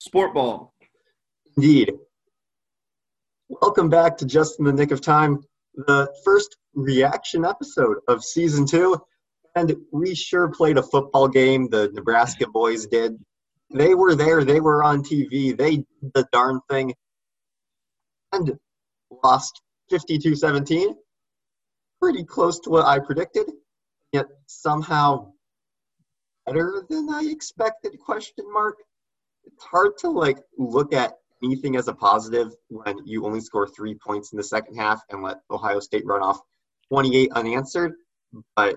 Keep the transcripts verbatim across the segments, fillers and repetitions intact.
Sport ball. Indeed. Welcome back to Just in the Nick of Time, the first reaction episode of season two. And we sure played a football game. The Nebraska boys did. They were there. They were on T V. They did the darn thing. And lost fifty-two seventeen. Pretty close to what I predicted. Yet somehow better than I expected, question mark. It's hard to, like, look at anything as a positive when you only score three points in the second half and let Ohio State run off twenty-eight unanswered. But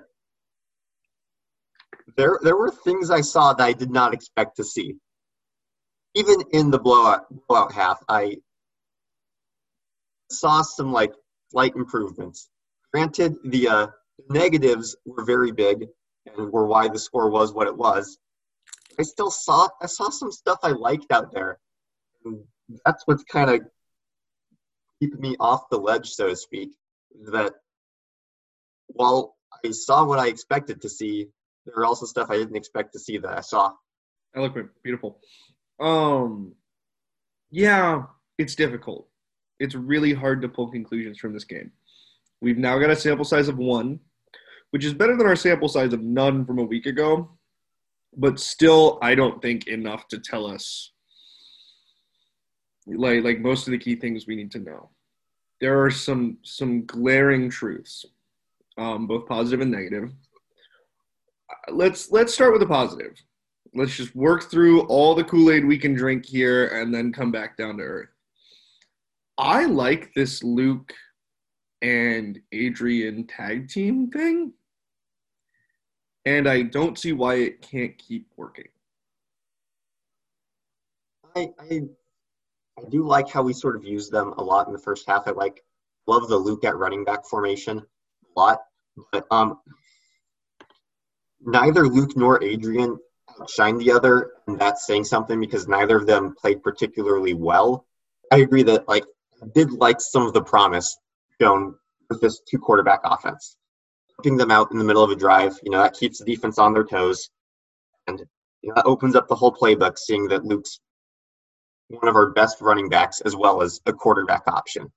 there there were things I saw that I did not expect to see. Even in the blowout, blowout half, I saw some, like, slight improvements. Granted, the uh, negatives were very big and were why the score was what it was. I still saw I saw some stuff I liked out there. And that's what's kind of keeping me off the ledge, so to speak, that while I saw what I expected to see, there were also stuff I didn't expect to see that I saw. Eloquent. Beautiful. Um, yeah, it's difficult. It's really hard to pull conclusions from this game. We've now got a sample size of one, which is better than our sample size of none from a week ago. But still, I don't think enough to tell us, like, like most of the key things we need to know. There are some some glaring truths, um, both positive and negative. Let's let's start with the positive. Let's just work through all the Kool-Aid we can drink here and then come back down to earth. I like this Luke and Adrian tag team thing. And I don't see why it can't keep working. I, I I do like how we sort of used them a lot in the first half. I like love the Luke at running back formation a lot. But um, neither Luke nor Adrian outshined the other, and that's saying something because neither of them played particularly well. I agree that, like, I did like some of the promise shown with this two quarterback offense. Putting them out in the middle of a drive, you know, that keeps the defense on their toes, and, you know, that opens up the whole playbook, seeing that Luke's one of our best running backs as well as a quarterback option.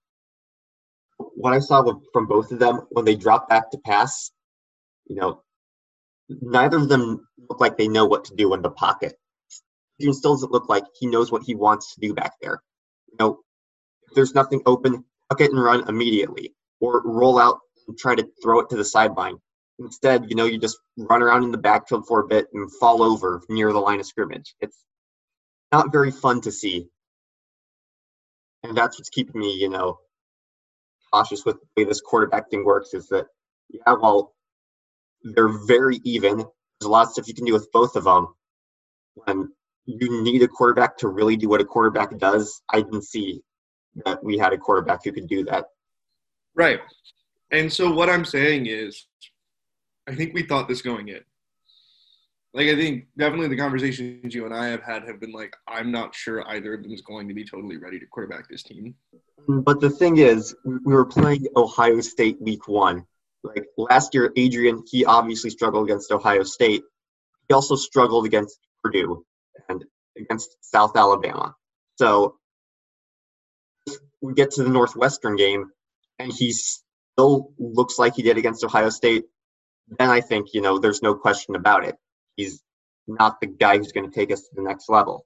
What I saw from both of them when they drop back to pass, you know, neither of them look like they know what to do in the pocket. He still doesn't look like he knows what he wants to do back there. You know, if there's nothing open, tuck it and run immediately, or roll out and try to throw it to the sideline. Instead, you know, you just run around in the backfield for a bit and fall over near the line of scrimmage. It's not very fun to see. And that's what's keeping me, you know, cautious with the way this quarterback thing works is that, yeah, well, they're very even. There's a lot of stuff you can do with both of them. When you need a quarterback to really do what a quarterback does, I didn't see that we had a quarterback who could do that. Right. And so what I'm saying is, I think we thought this going in. Like, I think definitely the conversations you and I have had have been like, I'm not sure either of them is going to be totally ready to quarterback this team. But the thing is, we were playing Ohio State week one. Like, last year, Adrian, he obviously struggled against Ohio State. He also struggled against Purdue and against South Alabama. So if we get to the Northwestern game and he's still looks like he did against Ohio State, then I think, you know, there's no question about it. He's not the guy who's going to take us to the next level.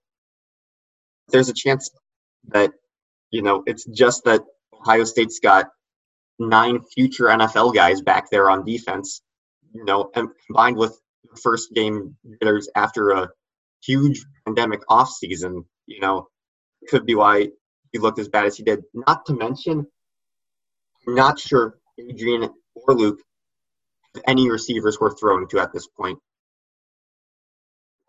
There's a chance that, you know, it's just that Ohio State's got nine future N F L guys back there on defense, you know, and combined with the first game jitters after a huge pandemic offseason, you know, could be why he looked as bad as he did. Not to mention, I'm not sure Adrian or Luke have any receivers we're throwing to at this point.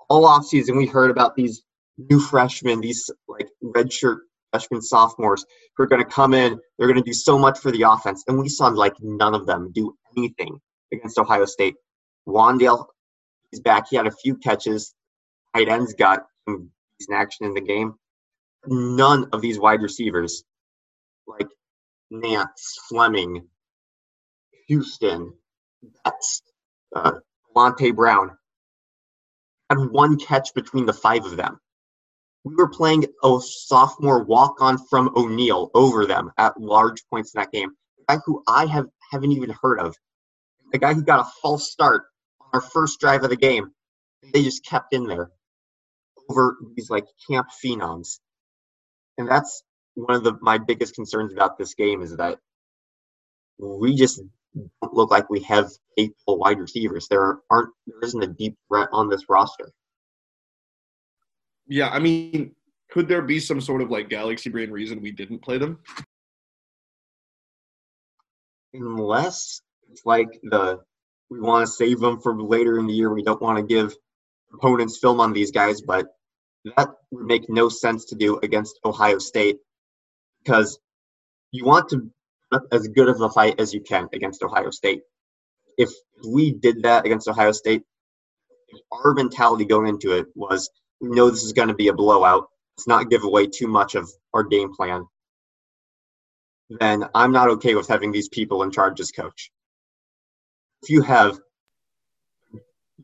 All offseason, we heard about these new freshmen, these, like, redshirt freshmen, sophomores who are going to come in. They're going to do so much for the offense, and we saw, like, none of them do anything against Ohio State. Wandale is back. He had a few catches. Tight ends got some decent action in the game. None of these wide receivers, like Nance, Fleming, Houston, that's uh, Monte Brown, had one catch between the five of them. we were playing a sophomore walk-on from O'Neill over them at large points in that game. A guy who I have, haven't even heard of. A guy who got a false start on our first drive of the game. They just kept in there over these, like, camp phenoms. And that's one of the, my biggest concerns about this game is that we just don't look like we have capable wide receivers. There aren't, there isn't a deep threat on this roster. Yeah, I mean, could there be some sort of, like, galaxy brain reason we didn't play them? Unless it's like the we want to save them for later in the year. We don't want to give opponents film on these guys, but that would make no sense to do against Ohio State because you want to put up as good of a fight as you can against Ohio State. If we did that against Ohio State, our mentality going into it was, we know this is going to be a blowout. Let's not give away too much of our game plan. Then I'm not okay with having these people in charge as coach. If you have, you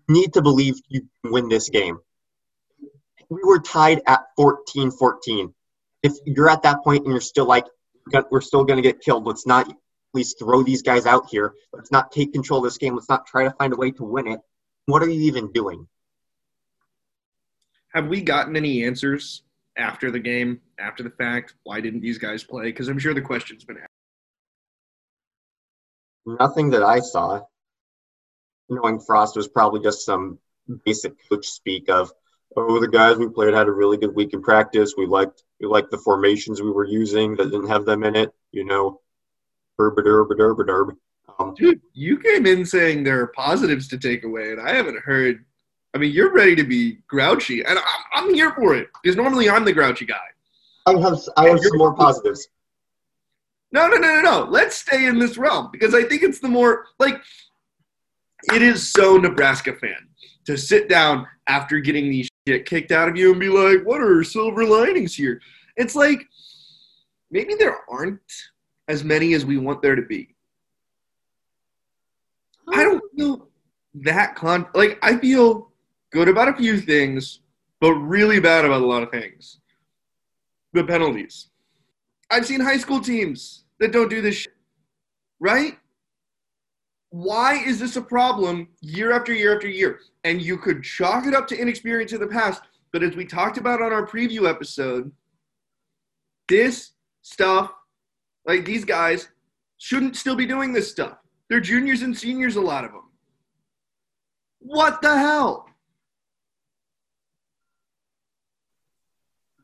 need to believe you can win this game. We were tied at fourteen fourteen. If you're at that point and you're still like, we're still going to get killed, let's not at least throw these guys out here. Let's not take control of this game. Let's not try to find a way to win it. What are you even doing? Have we gotten any answers after the game, after the fact? Why didn't these guys play? Because I'm sure the question's been asked. Nothing that I saw. Knowing Frost was probably just some basic coach speak of, oh, the guys we played had a really good week in practice. We liked we liked the formations we were using that didn't have them in it. You know, derb, derb, derb, derb. Um, Dude, you came in saying there are positives to take away, and I haven't heard. I mean, you're ready to be grouchy, and I'm, I'm here for it because normally I'm the grouchy guy. I have I have some more positives. No, no, no, no, no. Let's stay in this realm because I think it's the more like it is so Nebraska fan to sit down after getting the shit kicked out of you and be like, "What are silver linings here?" It's like maybe there aren't as many as we want there to be. I don't know that con like I feel. Good about a few things, but really bad about a lot of things. The penalties. I've seen high school teams that don't do this shit, right? Why is this a problem year after year after year? And you could chalk it up to inexperience in the past, but as we talked about on our preview episode, this stuff, like these guys, shouldn't still be doing this stuff. They're juniors and seniors, a lot of them. What the hell?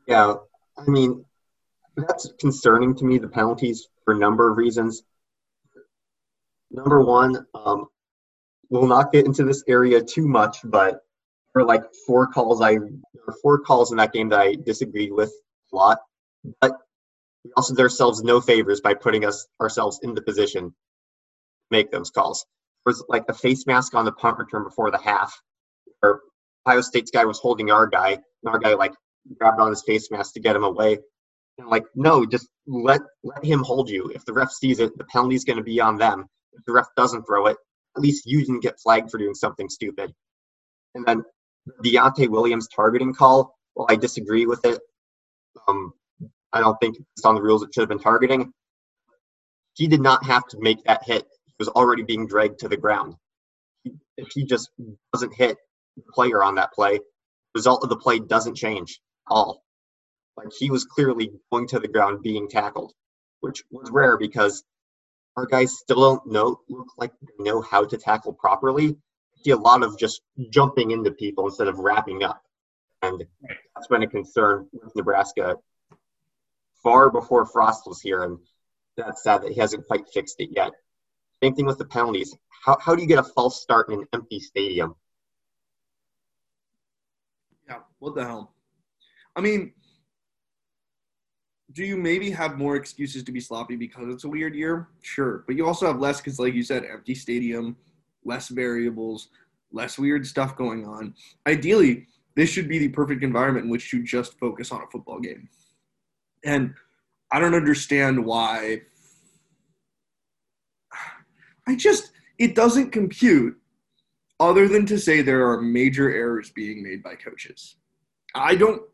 Yeah, I mean, that's concerning to me, the penalties, for a number of reasons. Number one, um, we'll not get into this area too much, but there were like four calls I there were four calls in that game that I disagreed with a lot. But we also did ourselves no favors by putting us ourselves in the position to make those calls. There was like a face mask on the punt return before the half, where Ohio State's guy was holding our guy, and our guy like grabbed on his face mask to get him away. And like, no, just let let him hold you. If the ref sees it, the penalty's going to be on them. If the ref doesn't throw it, at least you didn't get flagged for doing something stupid. And then Deontay Williams targeting call, while I disagree with it, um, I don't think based on the rules it should have been targeting. He did not have to make that hit. He was already being dragged to the ground. If he just doesn't hit the player on that play, the result of the play doesn't change. All like he was clearly going to the ground being tackled, which was rare because our guys still don't know look like they know how to tackle properly. I see a lot of just jumping into people instead of wrapping up, and that's been a concern with Nebraska far before Frost was here, and that's sad that he hasn't quite fixed it yet. Same thing with the penalties. How how do you get a false start in an empty stadium? Yeah, what the hell? I mean, do you maybe have more excuses to be sloppy because it's a weird year? Sure. But you also have less because, like you said, empty stadium, less variables, less weird stuff going on. Ideally, this should be the perfect environment in which to just focus on a football game. And I don't understand why. I just – it doesn't compute other than to say there are major errors being made by coaches. I don't –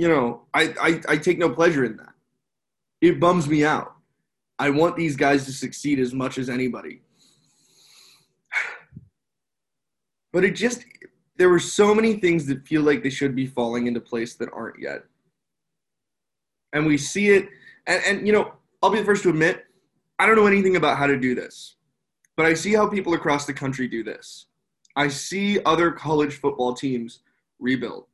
you know, I, I, I take no pleasure in that. It bums me out. I want these guys to succeed as much as anybody. But it just – there were so many things that feel like they should be falling into place that aren't yet. And we see it and, – and, you know, I'll be the first to admit, I don't know anything about how to do this. But I see how people across the country do this. I see other college football teams rebuild.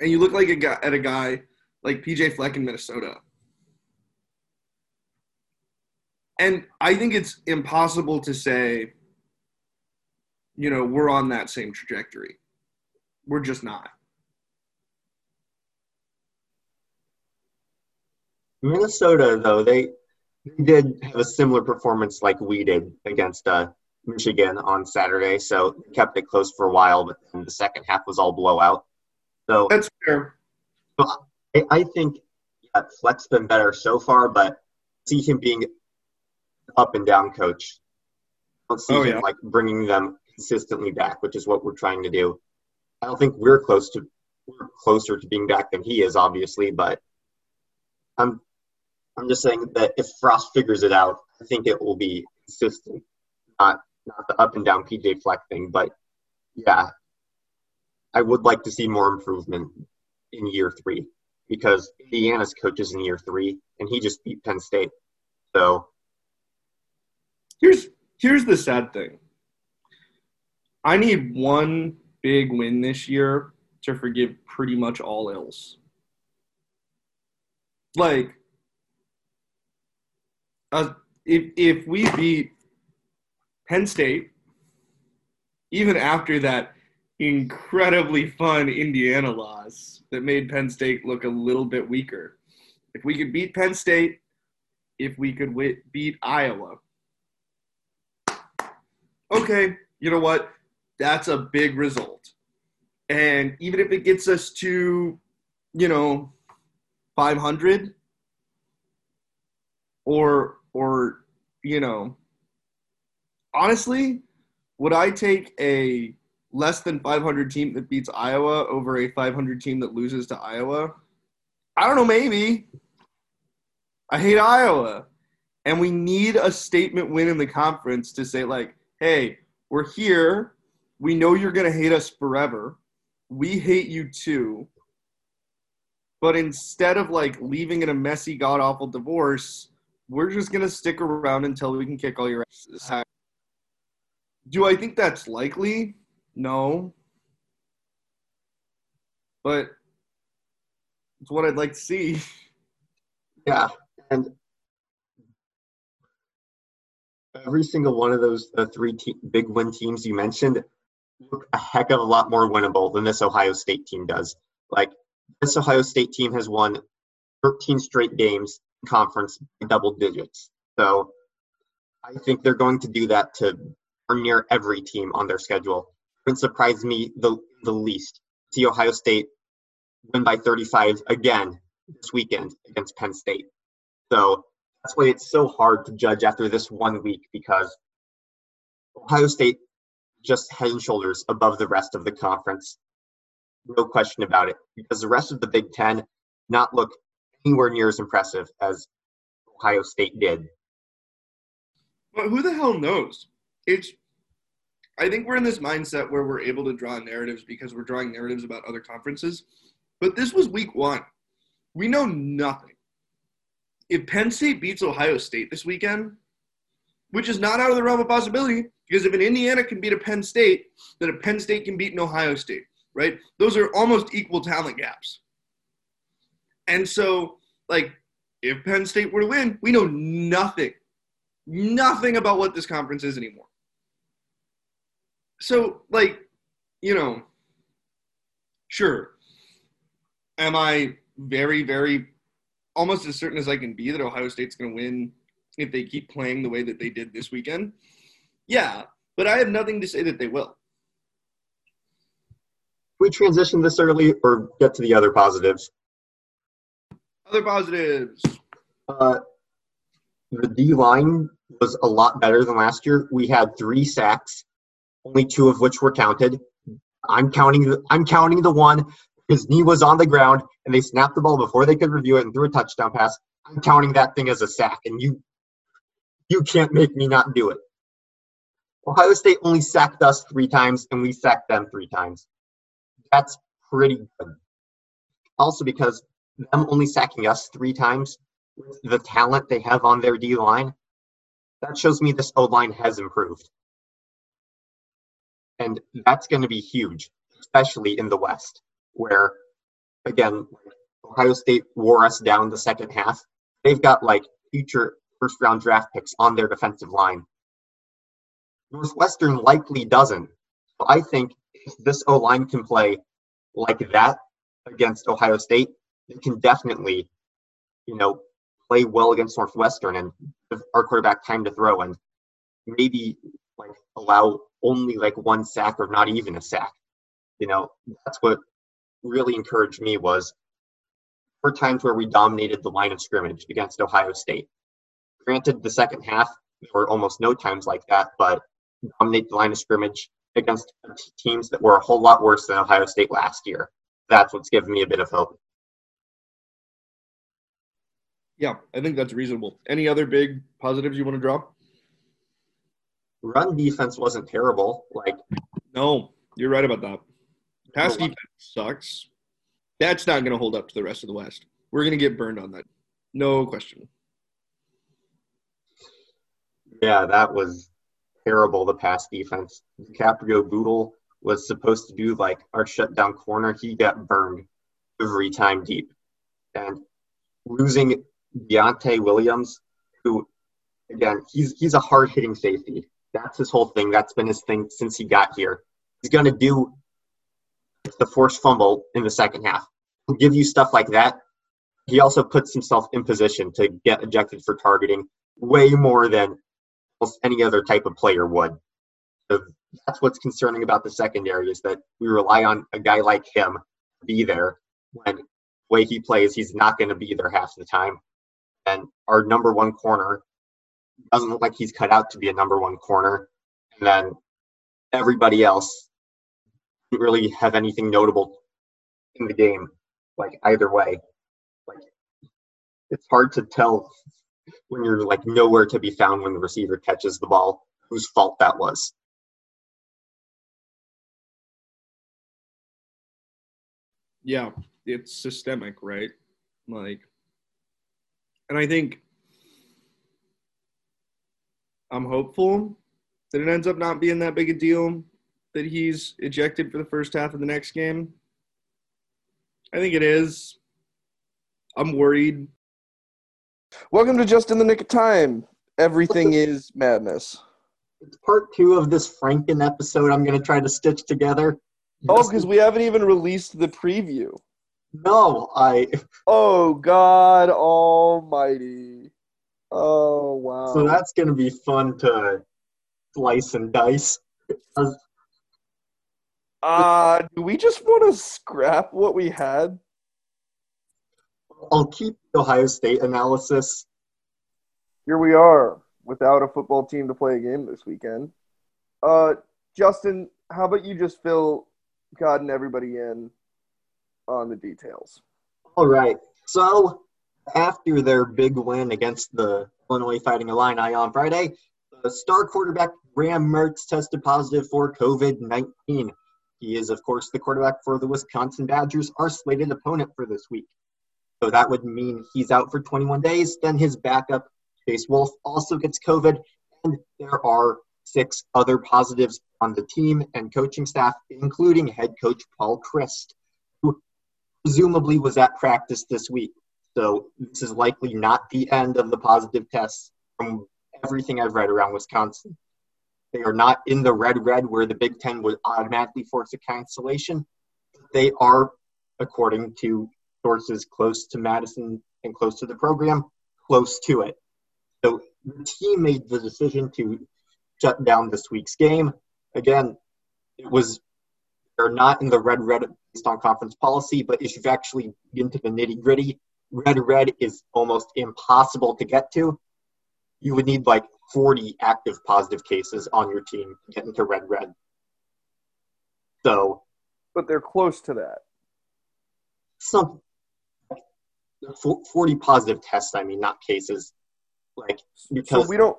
And you look like a guy, at a guy like P J Fleck in Minnesota. And I think it's impossible to say, you know, we're on that same trajectory. We're just not. Minnesota, though, they did have a similar performance like we did against uh, Michigan on Saturday, so kept it close for a while, but then the second half was all blowout. So that's fair. So I, I think yeah, Fleck's been better so far, but see him being up and down coach. I don't see oh, him yeah. like bringing them consistently back, which is what we're trying to do. I don't think we're close to we're closer to being back than he is, obviously, but I'm I'm just saying that if Frost figures it out, I think it will be consistent, not not the up and down P J Fleck thing, but yeah. I would like to see more improvement in year three because Indiana's coach is in year three, and he just beat Penn State. So here's here's the sad thing. I need one big win this year to forgive pretty much all ills. Like, uh, if if we beat Penn State, even after that incredibly fun Indiana loss that made Penn State look a little bit weaker. If we could beat Penn State, if we could w- beat Iowa. Okay, you know what? That's a big result. And even if it gets us to, you know, five hundred or, or you know, honestly, would I take a less than five hundred team that beats Iowa over a five hundred team that loses to Iowa? I don't know, maybe. I hate Iowa. And we need a statement win in the conference to say, like, hey, we're here. We know you're going to hate us forever. We hate you too. But instead of, like, leaving in a messy, god-awful divorce, we're just going to stick around until we can kick all your asses. Do I think that's likely? No, but it's what I'd like to see. Yeah, and every single one of those uh, three te- big win teams you mentioned look a heck of a lot more winnable than this Ohio State team does. Like, this Ohio State team has won thirteen straight games in conference by double digits. So I think they're going to do that to near every team on their schedule. Wouldn't surprise me the the least. See Ohio State win by thirty-five again this weekend against Penn State. So that's why it's so hard to judge after this one week, because Ohio State just head and shoulders above the rest of the conference. No question about it. Because the rest of the Big Ten not look anywhere near as impressive as Ohio State did. But who the hell knows? It's I think we're in this mindset where we're able to draw narratives because we're drawing narratives about other conferences. But this was week one. We know nothing. If Penn State beats Ohio State this weekend, which is not out of the realm of possibility, because if an Indiana can beat a Penn State, then a Penn State can beat an Ohio State, right? Those are almost equal talent gaps. And so, like, if Penn State were to win, we know nothing. Nothing about what this conference is anymore. So, like, you know, sure. Am I very, very, almost as certain as I can be that Ohio State's going to win if they keep playing the way that they did this weekend? Yeah, but I have nothing to say that they will. We transition this early or get to the other positives? Other positives. Uh, the D-line was a lot better than last year. We had three sacks, only two of which were counted. I'm counting the, I'm counting the one His knee was on the ground, and they snapped the ball before they could review it and threw a touchdown pass. I'm counting that thing as a sack, and you you can't make me not do it. Ohio State only sacked us three times, and we sacked them three times. That's pretty good. Also, because them only sacking us three times with the talent they have on their D-line, that shows me this O-line has improved. And that's going to be huge, especially in the West, where, again, Ohio State wore us down the second half. They've got, like, future first-round draft picks on their defensive line. Northwestern likely doesn't. So I think if this O-line can play like that against Ohio State, they can definitely, you know, play well against Northwestern and give our quarterback time to throw and maybe, like, allow only, like, one sack or not even a sack. You know, that's what really encouraged me was for times where we dominated the line of scrimmage against Ohio State. Granted, the second half, there were almost no times like that, but dominate the line of scrimmage against teams that were a whole lot worse than Ohio State last year. That's what's given me a bit of hope. Yeah, I think that's reasonable. Any other big positives you want to drop? Run defense wasn't terrible. Like, no, you're right about that. Pass defense sucks. That's not going to hold up to the rest of the West. We're going to get burned on that. No question. Yeah, that was terrible, the pass defense. DiCaprio Boodle was supposed to do, like, our shutdown corner. He got burned every time deep. And losing Deontay Williams, who, again, he's he's a hard-hitting safety. That's his whole thing. That's been his thing since he got here. He's going to do the forced fumble in the second half. He'll give you stuff like that. He also puts himself in position to get ejected for targeting way more than almost any other type of player would. So that's what's concerning about the secondary is that we rely on a guy like him to be there when the way he plays, he's not going to be there half the time. And our number one corner doesn't look like he's cut out to be a number one corner. And then everybody else didn't really have anything notable in the game, like either way. Like, it's hard to tell when you're, like, nowhere to be found when the receiver catches the ball, whose fault that was. Yeah, it's systemic, right? Like, and I think I'm hopeful that it ends up not being that big a deal that he's ejected for the first half of the next game. I think it is. I'm worried. Welcome to Just in the Nick of Time. Everything is madness. It's part two of this Franken episode I'm going to try to stitch together. Oh, because we haven't even released the preview. No, I... Oh, God almighty. Oh, wow. So that's going to be fun to slice and dice. Uh, do we just want to scrap what we had? I'll keep the Ohio State analysis. Here we are, without a football team to play a game this weekend. Uh, Justin, how about you just fill God and everybody in on the details? All right. So, after their big win against the Illinois Fighting Illini on Friday, the star quarterback Graham Mertz tested positive for covid nineteen. He is, of course, the quarterback for the Wisconsin Badgers, our slated opponent for this week. So that would mean he's out for twenty-one days. Then his backup, Chase Wolf, also gets COVID. And there are six other positives on the team and coaching staff, including head coach Paul Christ, who presumably was at practice this week. So this is likely not the end of the positive tests from everything I've read around Wisconsin. They are not in the red-red where the Big Ten would automatically force a cancellation. They are, according to sources close to Madison and close to the program, close to it. So the team made the decision to shut down this week's game. Again, it was they're not in the red-red based on conference policy, but if you've actually get into the nitty-gritty, red-red is almost impossible to get to. You would need like forty active positive cases on your team to get into red-red. So, but they're close to that. something. forty positive tests, I mean, not cases. Like, because so we don't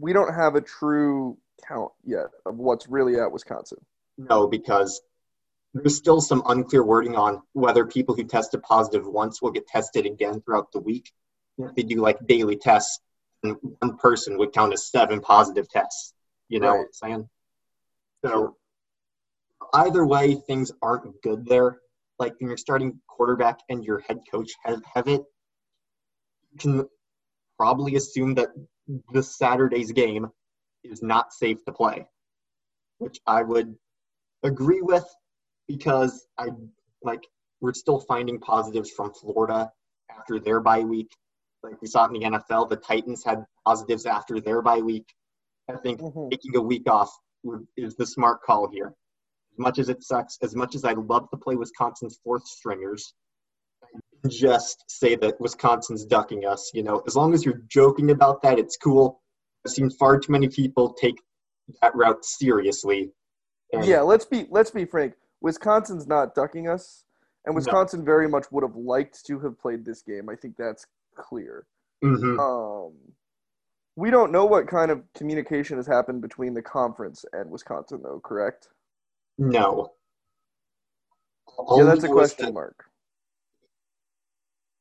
we don't have a true count yet of what's really at Wisconsin. No, because there's still some unclear wording on whether people who tested positive once will get tested again throughout the week. If they do, like, daily tests, and one person would count as seven positive tests. You know right. what I'm saying? So, sure. Either way, things aren't good there. Like, when you're starting quarterback and your head coach have, have it, you can probably assume that this Saturday's game is not safe to play, which I would agree with because, I like, we're still finding positives from Florida after their bye week. Like, we saw it in the N F L, the Titans had positives after their bye week. I think mm-hmm. taking a week off would, is the smart call here. As much as it sucks, as much as I love to play Wisconsin's fourth stringers, I just say that Wisconsin's ducking us. You know, as long as you're joking about that, it's cool. I've seen far too many people take that route seriously. And yeah, let's be let's be frank. Wisconsin's not ducking us, and Wisconsin no. very much would have liked to have played this game. I think that's clear. Mm-hmm. Um, we don't know what kind of communication has happened between the conference and Wisconsin, though. Correct. No. All yeah, that's a question that, mark.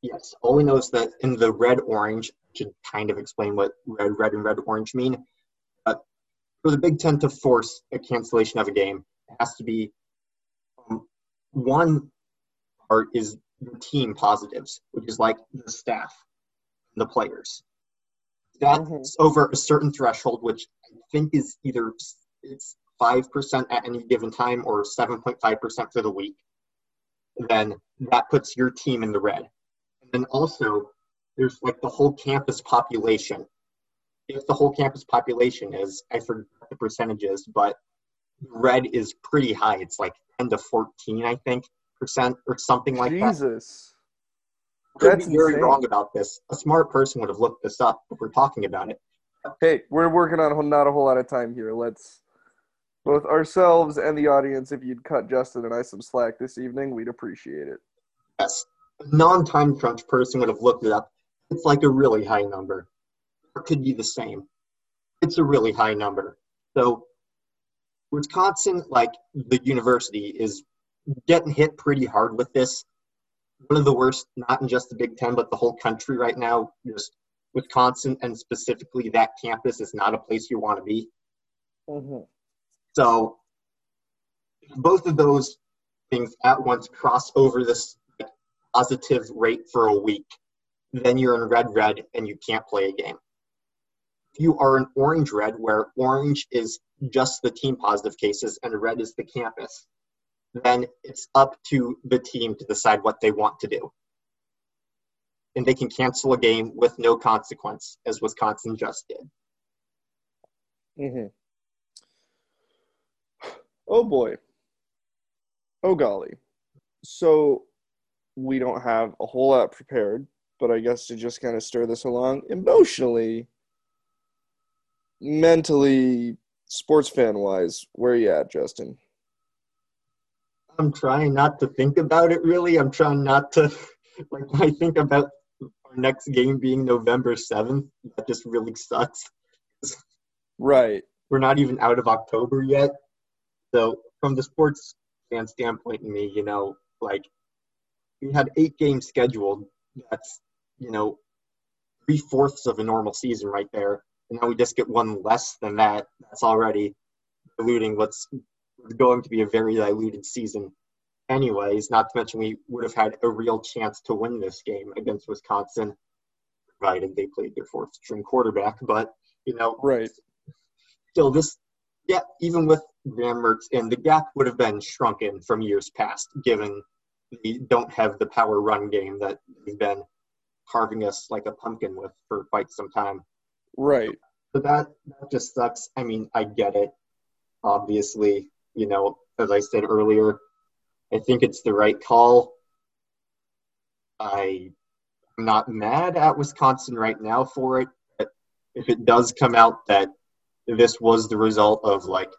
Yes. All we know is that in the red-orange, should kind of explain what red, red, and red-orange mean. But for the Big Ten to force a cancellation of a game, it has to be um, one part is the team positives, which is like the staff and the players. That's mm-hmm. over a certain threshold, which I think is either it's five percent at any given time or seven point five percent for the week, then that puts your team in the red. And then also there's like the whole campus population. If the whole campus population is, I forget the percentages, but red is pretty high. It's like ten to fourteen, I think, percent or something like Jesus. that. Jesus. That's very insane. Wrong about this. A smart person would have looked this up if we're talking about it. Hey, we're working on not a whole lot of time here. Let's both ourselves and the audience, if you'd cut Justin and I some slack this evening, we'd appreciate it. Yes. A non-time crunch person would have looked it up. It's like a really high number. Or it could be the same. It's a really high number. So Wisconsin, like the university, is getting hit pretty hard with this. One of the worst, not in just the Big Ten, but the whole country right now. Just Wisconsin and specifically that campus is not a place you want to be. Mm-hmm. So both of those things at once cross over this positive rate for a week. Then you're in red-red and you can't play a game. If you are in orange-red, where orange is just the team positive cases and red is the campus, then it's up to the team to decide what they want to do. And they can cancel a game with no consequence, as Wisconsin just did. Mm-hmm. Oh, boy. Oh, golly. So we don't have a whole lot prepared, but I guess to just kind of stir this along, emotionally, mentally, sports fan-wise, where are you at, Justin? I'm trying not to think about it, really. I'm trying not to – like, when I think about our next game being November seventh, that just really sucks. Right. We're not even out of October yet. So from the sports fan standpoint in me, you know, like we had eight games scheduled. That's, you know, three-fourths of a normal season right there. And now we just get one less than that. That's already diluting what's going to be a very diluted season anyways, not to mention we would have had a real chance to win this game against Wisconsin, provided they played their fourth-string quarterback. But, you know, right. still this – yeah, even with – Graham Mertz, and the gap would have been shrunken from years past, given they don't have the power run game that they've been carving us like a pumpkin with for quite some time. Right. So that, that just sucks. I mean, I get it. Obviously, you know, as I said earlier, I think it's the right call. I'm not mad at Wisconsin right now for it, but if it does come out that this was the result of, like,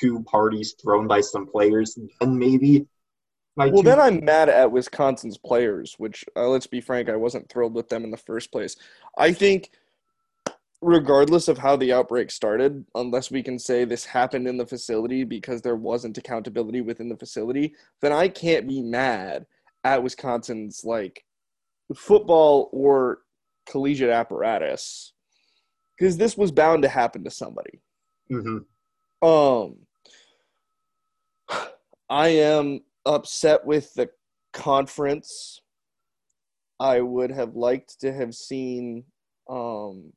two parties thrown by some players, then maybe Like, well, then I'm mad at Wisconsin's players, which, uh, let's be frank, I wasn't thrilled with them in the first place. I think regardless of how the outbreak started, unless we can say this happened in the facility because there wasn't accountability within the facility, then I can't be mad at Wisconsin's, like, football or collegiate apparatus because this was bound to happen to somebody. Mm-hmm. Um, I am – upset with the conference. I would have liked to have seen um,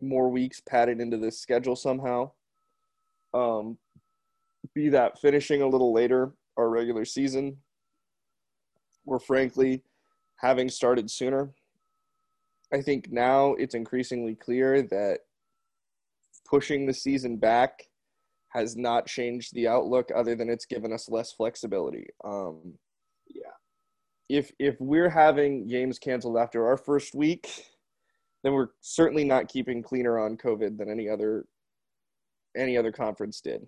more weeks padded into this schedule somehow. Um, be that finishing a little later our regular season, or frankly, having started sooner. I think now it's increasingly clear that pushing the season back has not changed the outlook other than it's given us less flexibility. Um, yeah. If if we're having games canceled after our first week, then we're certainly not keeping cleaner on COVID than any other any other conference did.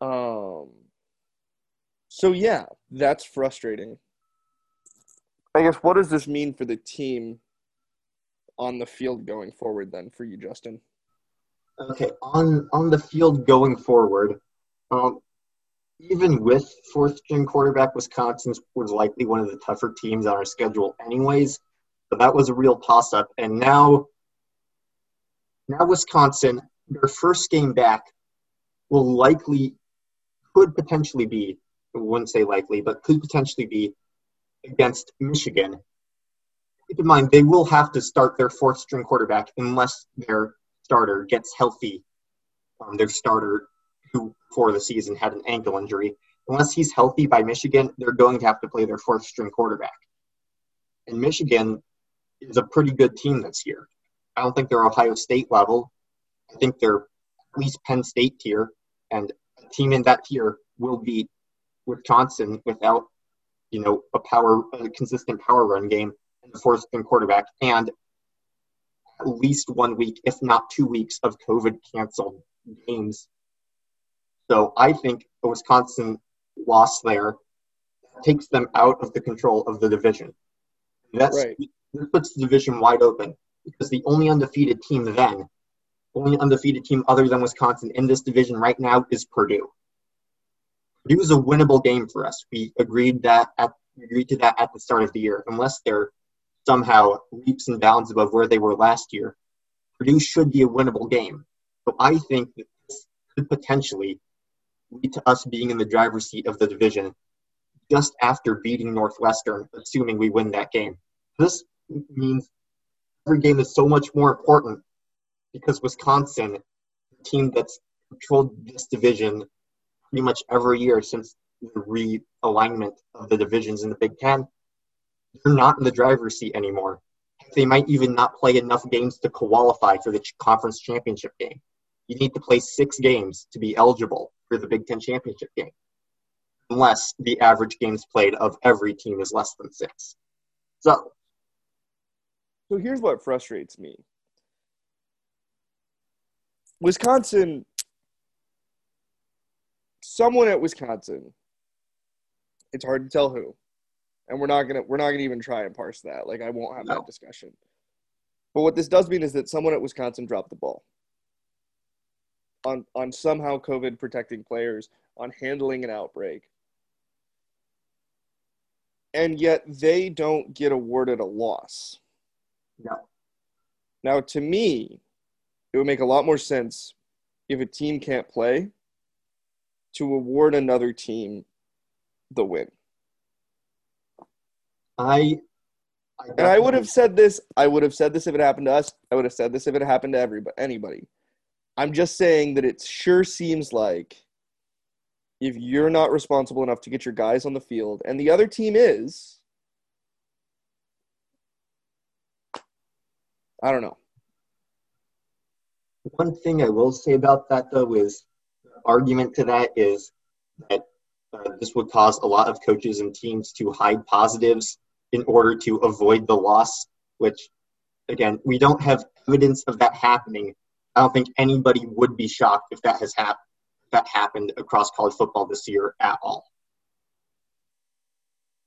Um. So, yeah, that's frustrating. I guess what does this mean for the team on the field going forward then for you, Justin? Okay, on, on the field going forward, um, even with fourth-gen quarterback, Wisconsin was likely one of the tougher teams on our schedule anyways, but that was a real toss-up. And now, now Wisconsin, their first game back, will likely, could potentially be, I wouldn't say likely, but could potentially be against Michigan. Keep in mind, they will have to start their fourth-gen quarterback unless they're starter gets healthy, um, their starter who before the season had an ankle injury. Unless he's healthy by Michigan, they're going to have to play their fourth string quarterback. And Michigan is a pretty good team this year. I don't think they're Ohio State level. I think they're at least Penn State tier, and a team in that tier will beat Wisconsin without, you know, a power, a consistent power run game and the fourth string quarterback and at least one week, if not two weeks, of COVID-canceled games. So I think a Wisconsin loss there takes them out of the control of the division. That's, right. That puts the division wide open because the only undefeated team then, only undefeated team other than Wisconsin in this division right now is Purdue. Purdue is a winnable game for us. We agreed that at, we agreed to that at the start of the year, unless they're somehow leaps and bounds above where they were last year. Purdue should be a winnable game. So I think that this could potentially lead to us being in the driver's seat of the division just after beating Northwestern, assuming we win that game. This means every game is so much more important because Wisconsin, the team that's controlled this division pretty much every year since the realignment of the divisions in the Big Ten, they're not in the driver's seat anymore. They might even not play enough games to qualify for the conference championship game. You need to play six games to be eligible for the Big Ten championship game, unless the average games played of every team is less than six. So, so here's what frustrates me. Wisconsin, someone at Wisconsin, it's hard to tell who, and we're not gonna we're not gonna even try and parse that. Like, I won't have no. that discussion. But what this does mean is that someone at Wisconsin dropped the ball on on somehow COVID protecting players, on handling an outbreak, and yet they don't get awarded a loss. No. Now, to me, it would make a lot more sense if a team can't play to award another team the win. I, I and I would have said this. I would have said this if it happened to us. I would have said this if it happened to everybody, anybody. I'm just saying that it sure seems like if you're not responsible enough to get your guys on the field, and the other team is, I don't know. One thing I will say about that, though, is the argument to that is that uh, this would cause a lot of coaches and teams to hide positives in order to avoid the loss, which, again, we don't have evidence of that happening. I don't think anybody would be shocked if that has hap- that happened across college football this year at all.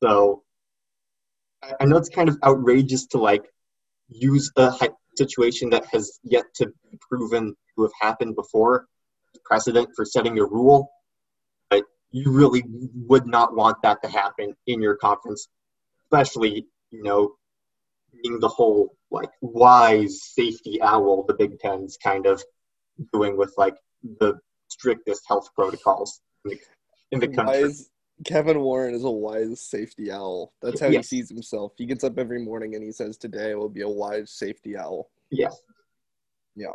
So I know it's kind of outrageous to, like, use a situation that has yet to be proven to have happened before, precedent for setting a rule, but you really would not want that to happen in your conference, especially, you know, being the whole, like, wise safety owl the Big Ten's kind of doing with, like, the strictest health protocols in the country. Wise, Kevin Warren is a wise safety owl. That's how yes. he sees himself. He gets up every morning and he says, today I will be a wise safety owl. Yes. Yeah.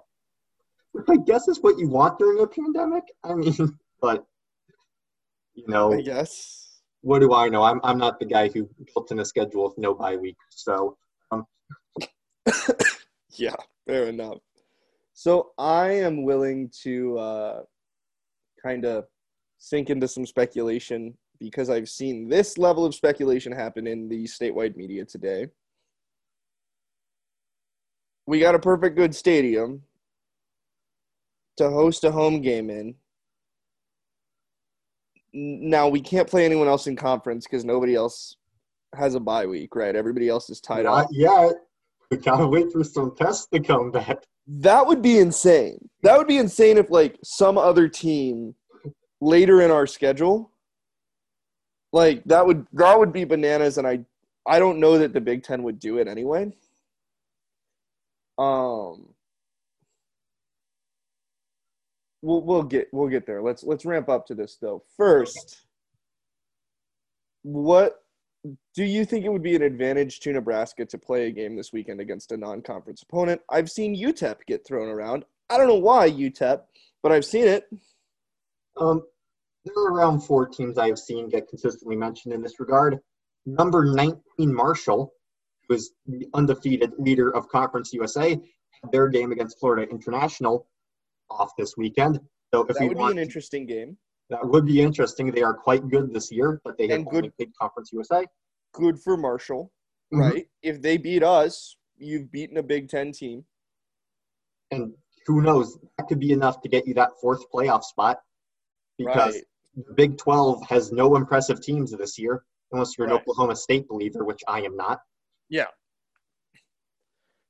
Which I guess is what you want during a pandemic. I mean, but, you know. I guess. What do I know? I'm I'm not the guy who built in a schedule with no bye week, so. Um. Yeah, fair enough. So I am willing to uh, kind of sink into some speculation because I've seen this level of speculation happen in the statewide media today. We got a perfect good stadium to host a home game in. Now, we can't play anyone else in conference because nobody else has a bye week, right? Everybody else is tied up. Not yet. We gotta wait for some tests to come back. That would be insane. That would be insane if, like, some other team later in our schedule, like, that would that would be bananas, and I I don't know that the Big Ten would do it anyway. Um, we'll we'll get we'll get there. Let's let's ramp up to this though. First, what do you think it would be an advantage to Nebraska to play a game this weekend against a non-conference opponent? I've seen U T E P get thrown around. I don't know why U T E P, but I've seen it. Um, there are around four teams I've seen get consistently mentioned in this regard. Number nineteen, Marshall, who is the undefeated leader of Conference U S A, had their game against Florida International off this weekend. So if that would want, be an interesting game. That would be interesting. They are quite good this year, but they have only played Conference U S A. Good for Marshall, mm-hmm. right? If they beat us, you've beaten a Big Ten team. And who knows? That could be enough to get you that fourth playoff spot. Because right. the Big twelve has no impressive teams this year, unless you're right. an Oklahoma State believer, which I am not. Yeah.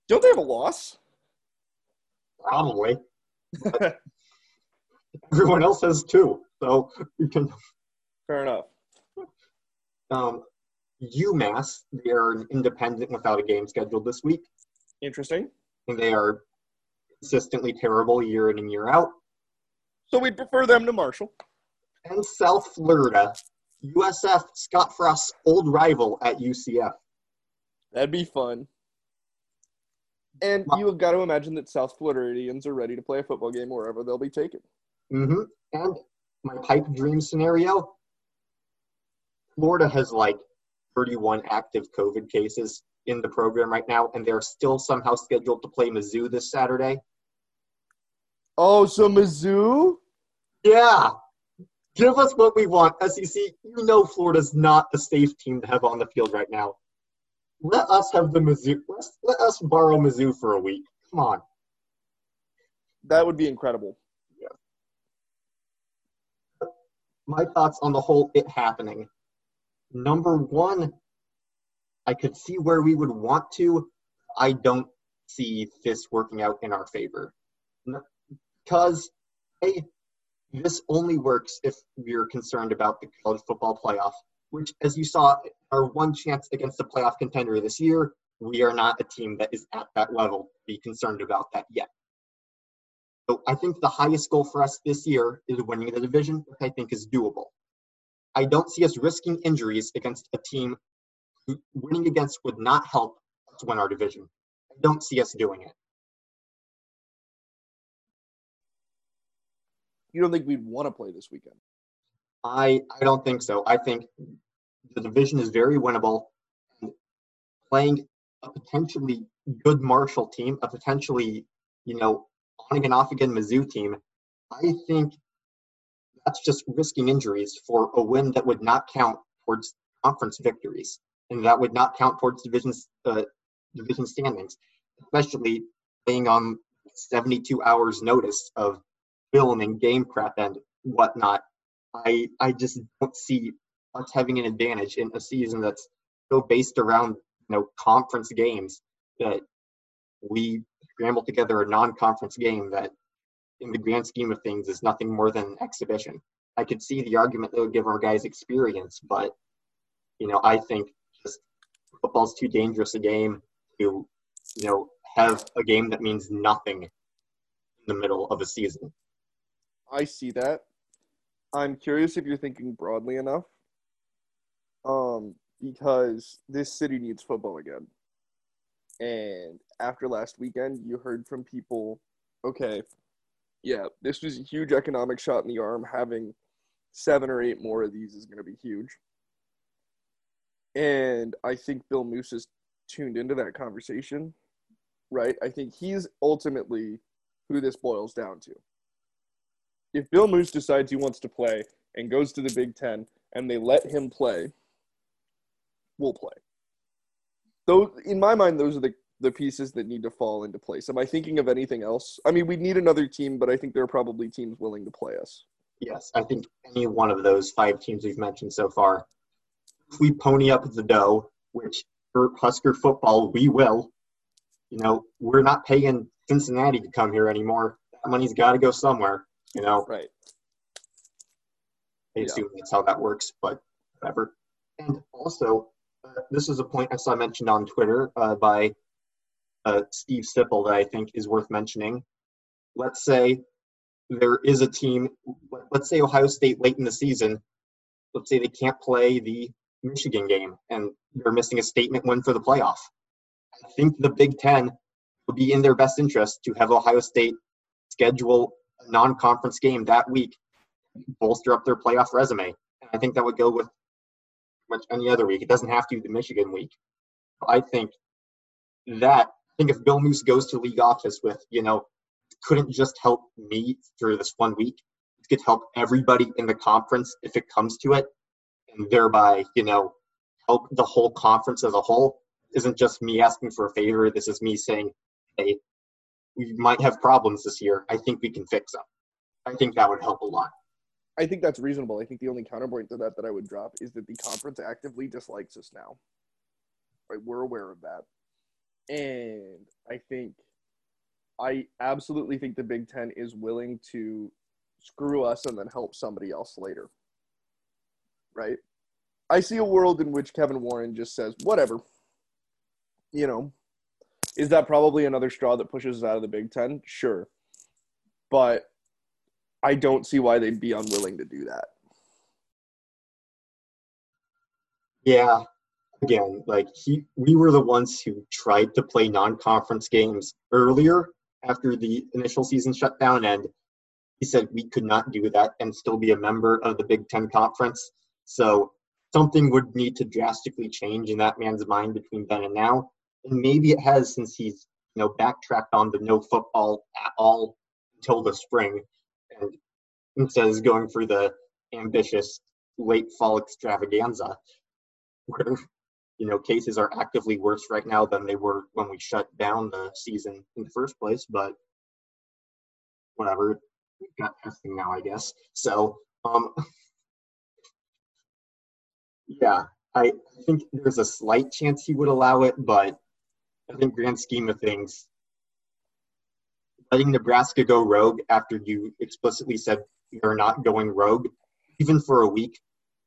Don't they have a loss? Probably. Everyone else has two, so you can. Fair enough. Um, UMass, they are an independent without a game scheduled this week. Interesting. And they are consistently terrible year in and year out. So we prefer them to Marshall. And South Florida, U S F, Scott Frost's old rival at U C F. That'd be fun. And well, you have got to imagine that South Floridians are ready to play a football game wherever they'll be taken. Mm-hmm. And my pipe dream scenario, Florida has like thirty-one active COVID cases in the program right now, and they're still somehow scheduled to play Mizzou this Saturday. Oh, so Mizzou? Yeah. Give us what we want. S E C, you know Florida's not a safe team to have on the field right now. Let us have the Mizzou. Let's, let us borrow Mizzou for a week. Come on. That would be incredible. Yeah. My thoughts on the whole it happening. Number one, I could see where we would want to. I don't see this working out in our favor. No. Because, hey, this only works if we're concerned about the college football playoff, which, as you saw, our one chance against the playoff contender this year, we are not a team that is at that level to be concerned about that yet. So I think the highest goal for us this year is winning the division, which I think is doable. I don't see us risking injuries against a team who winning against would not help us win our division. I don't see us doing it. You don't think we'd want to play this weekend? I, I don't think so. I think the division is very winnable. And playing a potentially good Marshall team, a potentially, you know, on and off again Mizzou team, I think that's just risking injuries for a win that would not count towards conference victories. And that would not count towards division, uh, division standings, especially playing on seventy-two hours notice of film and game prep and whatnot. I I just don't see Bucks having an advantage in a season that's so based around, you know, conference games that we scramble together a non-conference game that in the grand scheme of things is nothing more than an exhibition. I could see the argument that would give our guys experience, but, you know, I think just football's too dangerous a game to, you know, have a game that means nothing in the middle of a season. I see that. I'm curious if you're thinking broadly enough, um, because this city needs football again. And after last weekend, you heard from people, okay, yeah, this was a huge economic shot in the arm. Having seven or eight more of these is going to be huge. And I think Bill Moose is tuned into that conversation, right? I think he's ultimately who this boils down to. If Bill Moose decides he wants to play and goes to the Big Ten and they let him play, we'll play. Those, in my mind, those are the, the pieces that need to fall into place. Am I thinking of anything else? I mean, we need another team, but I think there are probably teams willing to play us. Yes, I think any one of those five teams we've mentioned so far. If we pony up the dough, which for Husker football, we will. You know, we're not paying Cincinnati to come here anymore. That money's got to go somewhere, you know. Right. I assume yeah. That's how that works, but whatever. And also, uh, this is a point I saw mentioned on Twitter uh, by uh, Steve Sipple that I think is worth mentioning. Let's say there is a team, let's say Ohio State late in the season, let's say they can't play the Michigan game and they're missing a statement win for the playoff. I think the Big Ten would be in their best interest to have Ohio State schedule a non-conference game that week, bolster up their playoff resume. And I think that would go with much any other week. It doesn't have to be the Michigan week. But I think that, I think if Bill Moose goes to league office with, you know, couldn't just help me through this one week, it could help everybody in the conference if it comes to it, and thereby, you know, help the whole conference as a whole. Isn't just me asking for a favor. This is me saying, hey, we might have problems this year. I think we can fix them. I think that would help a lot. I think that's reasonable. I think the only counterpoint to that that I would drop is that the conference actively dislikes us now. Right? We're aware of that. And I think – I absolutely think the Big Ten is willing to screw us and then help somebody else later. Right? I see a world in which Kevin Warren just says, whatever. You know, is that probably another straw that pushes us out of the Big Ten? Sure. But I don't see why they'd be unwilling to do that. Yeah. Again, like he, we were the ones who tried to play non-conference games earlier after the initial season shutdown, and he said we could not do that and still be a member of the Big Ten Conference. So something would need to drastically change in that man's mind between then and now. And maybe it has, since he's, you know, backtracked on the no football at all until the spring, and instead is going for the ambitious late fall extravaganza, where, you know, cases are actively worse right now than they were when we shut down the season in the first place. But whatever, we've got testing now, I guess. So, um, yeah, I think there's a slight chance he would allow it, but I think grand scheme of things, letting Nebraska go rogue after you explicitly said you're not going rogue, even for a week,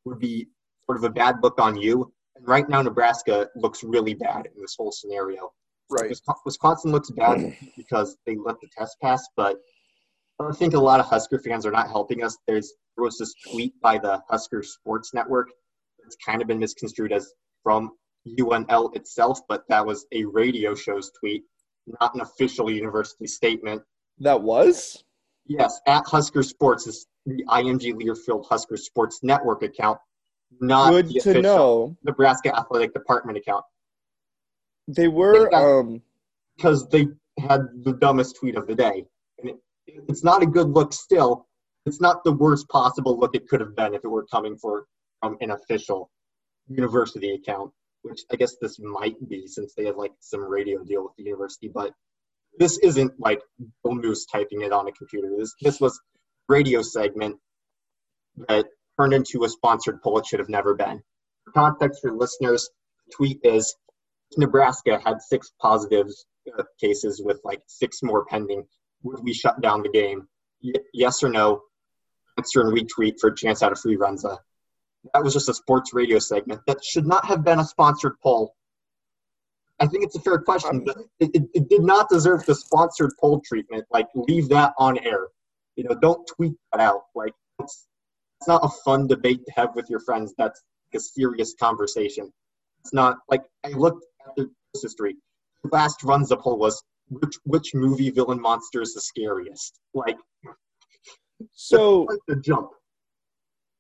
would be sort of a bad look on you. And right now, Nebraska looks really bad in this whole scenario. Right. Wisconsin looks bad because they let the test pass, but I think a lot of Husker fans are not helping us. There's, there was this tweet by the Husker Sports Network. It's kind of been misconstrued as from U N L itself, but that was a radio show's tweet, not an official university statement. That was? Yes, at Husker Sports is the I M G Learfield Husker Sports Network account, not Good the to official know. Nebraska Athletic Department account. They were um... because they had the dumbest tweet of the day. And it, it's not a good look still. It's not the worst possible look it could have been if it were coming for from an official university account, which I guess this might be since they have like some radio deal with the university, but this isn't like Bill Moose typing it on a computer. This this was radio segment that turned into a sponsored poll it should have never been. For context for listeners, the tweet is, Nebraska had six positive uh, cases with like six more pending. Would we shut down the game? Y- yes or no? Answer and retweet for a chance out of free Runza. That was just a sports radio segment that should not have been a sponsored poll. I think it's a fair question, but it, it, it did not deserve the sponsored poll treatment. Like, leave that on air. You know, don't tweet that out. Like, it's, it's not a fun debate to have with your friends. That's like a serious conversation. It's not, like, I looked at the history. The last Runza poll was, which which movie villain monster is the scariest? Like, so like the jump.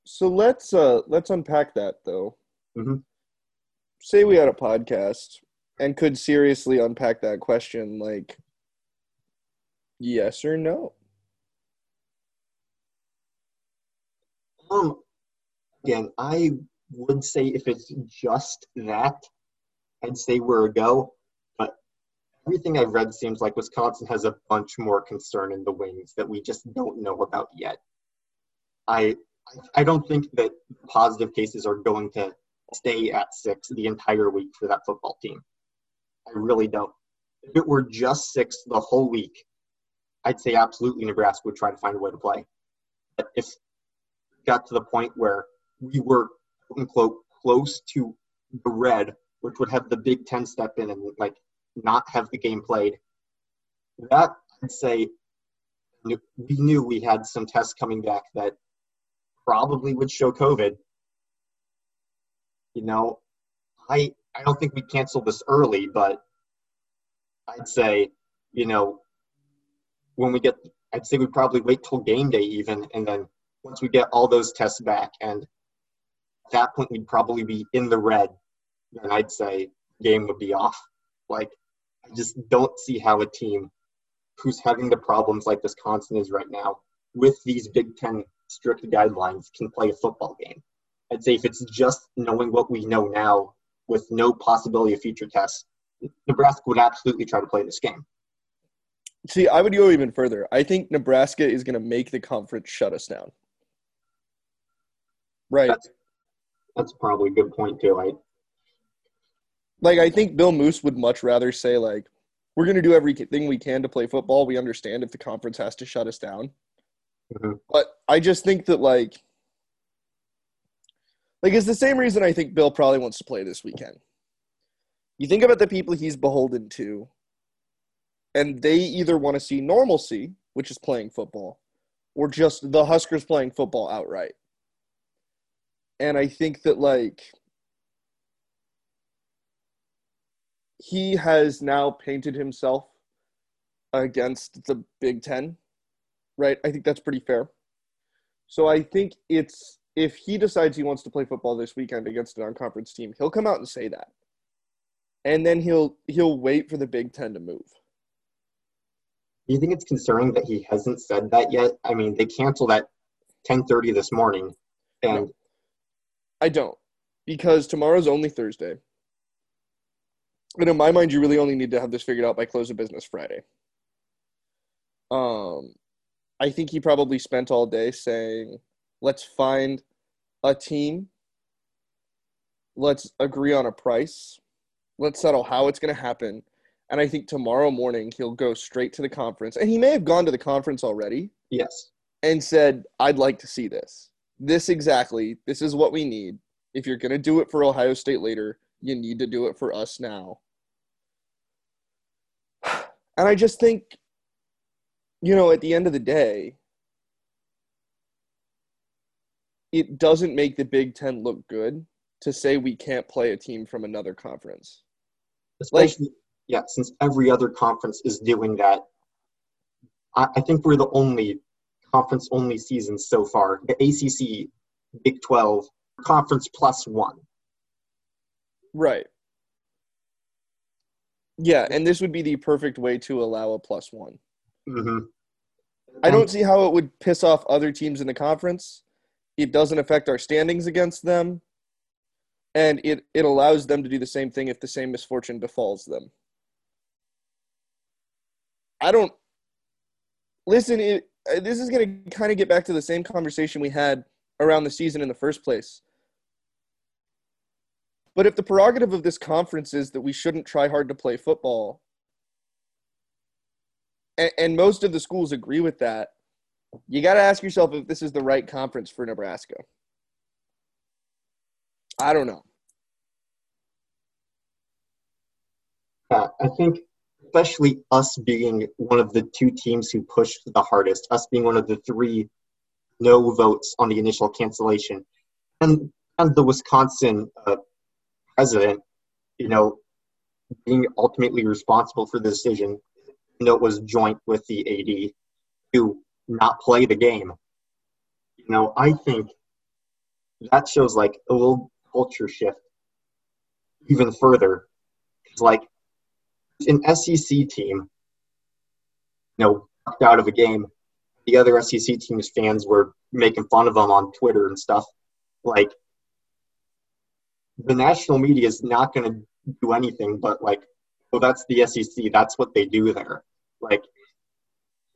So let's uh, let's unpack that though. Mm-hmm. Say we had a podcast and could seriously unpack that question, like yes or no. Um, again, I would say if it's just that, I'd say we're a go. But everything I've read seems like Wisconsin has a bunch more concern in the wings that we just don't know about yet. I. I don't think that positive cases are going to stay at six the entire week for that football team. I really don't. If it were just six the whole week, I'd say absolutely Nebraska would try to find a way to play. But if it got to the point where we were, quote unquote, close to the red, which would have the Big Ten step in and like not have the game played, that I'd say we knew we had some tests coming back that probably would show COVID. You know, I I don't think we canceled this early, but I'd say, you know, when we get, I'd say we probably wait till game day even, and then once we get all those tests back, and at that point we'd probably be in the red, then I'd say the game would be off. Like, I just don't see how a team who's having the problems like Wisconsin is right now with these Big Ten strict guidelines can play a football game. I'd say if it's just knowing what we know now with no possibility of future tests, Nebraska would absolutely try to play this game. See, I would go even further. I think Nebraska is going to make the conference shut us down. Right. That's, that's probably a good point too. I Like, I think Bill Moose would much rather say, like, we're going to do everything we can to play football. We understand if the conference has to shut us down. Mm-hmm. But I just think that, like, like it's the same reason I think Bill probably wants to play this weekend. You think about the people he's beholden to, and they either want to see normalcy, which is playing football, or just the Huskers playing football outright. And I think that, like, he has now painted himself against the Big Ten. Right, I think that's pretty fair. So I think it's if he decides he wants to play football this weekend against a non-conference team, he'll come out and say that, and then he'll he'll wait for the Big Ten to move. Do you think it's concerning that he hasn't said that yet? I mean, they canceled at ten thirty this morning, and no, I don't, because tomorrow's only Thursday, and in my mind, you really only need to have this figured out by close of business Friday. Um. I think he probably spent all day saying, let's find a team. Let's agree on a price. Let's settle how it's going to happen. And I think tomorrow morning he'll go straight to the conference. And he may have gone to the conference already. Yes. And said, I'd like to see this. This exactly. This is what we need. If you're going to do it for Ohio State later, you need to do it for us now. And I just think, you know, at the end of the day, it doesn't make the Big Ten look good to say we can't play a team from another conference. Especially, like, yeah, since every other conference is doing that. I, I think we're the only conference-only season so far. The A C C, Big twelve, conference plus one. Right. Yeah, and this would be the perfect way to allow a plus one. Mm-hmm. I don't see how it would piss off other teams in the conference. It doesn't affect our standings against them. And it, it allows them to do the same thing if the same misfortune befalls them. I don't – listen, it, this is going to kind of get back to the same conversation we had around the season in the first place. But if the prerogative of this conference is that we shouldn't try hard to play football, and, and most of the schools agree with that, you got to ask yourself if this is the right conference for Nebraska. I don't know. Yeah, I think especially us being one of the two teams who pushed the hardest, us being one of the three no votes on the initial cancellation, and and the Wisconsin uh, president, you know, being ultimately responsible for the decision, you know, it was joint with the A D to not play the game. You know, I think that shows like a little culture shift even further. It's like an S E C team, you know, knocked out of a game. The other S E C team's fans were making fun of them on Twitter and stuff. Like, the national media is not going to do anything but, like, oh, that's the S E C. That's what they do there. Like,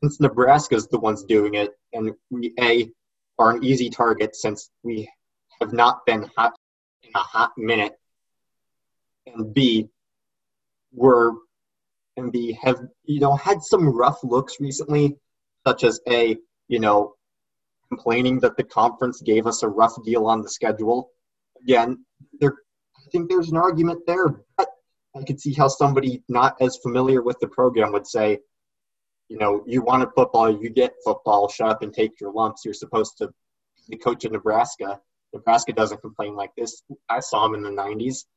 since Nebraska's the ones doing it, and we, A, are an easy target since we have not been hot in a hot minute, and B, we're and B, have, you know, had some rough looks recently, such as A, you know, complaining that the conference gave us a rough deal on the schedule. Again, there, I think there's an argument there, but I could see how somebody not as familiar with the program would say, you know, you wanted football, you get football, shut up and take your lumps. You're supposed to be the coach of Nebraska. Nebraska doesn't complain like this. I saw him in the nineties.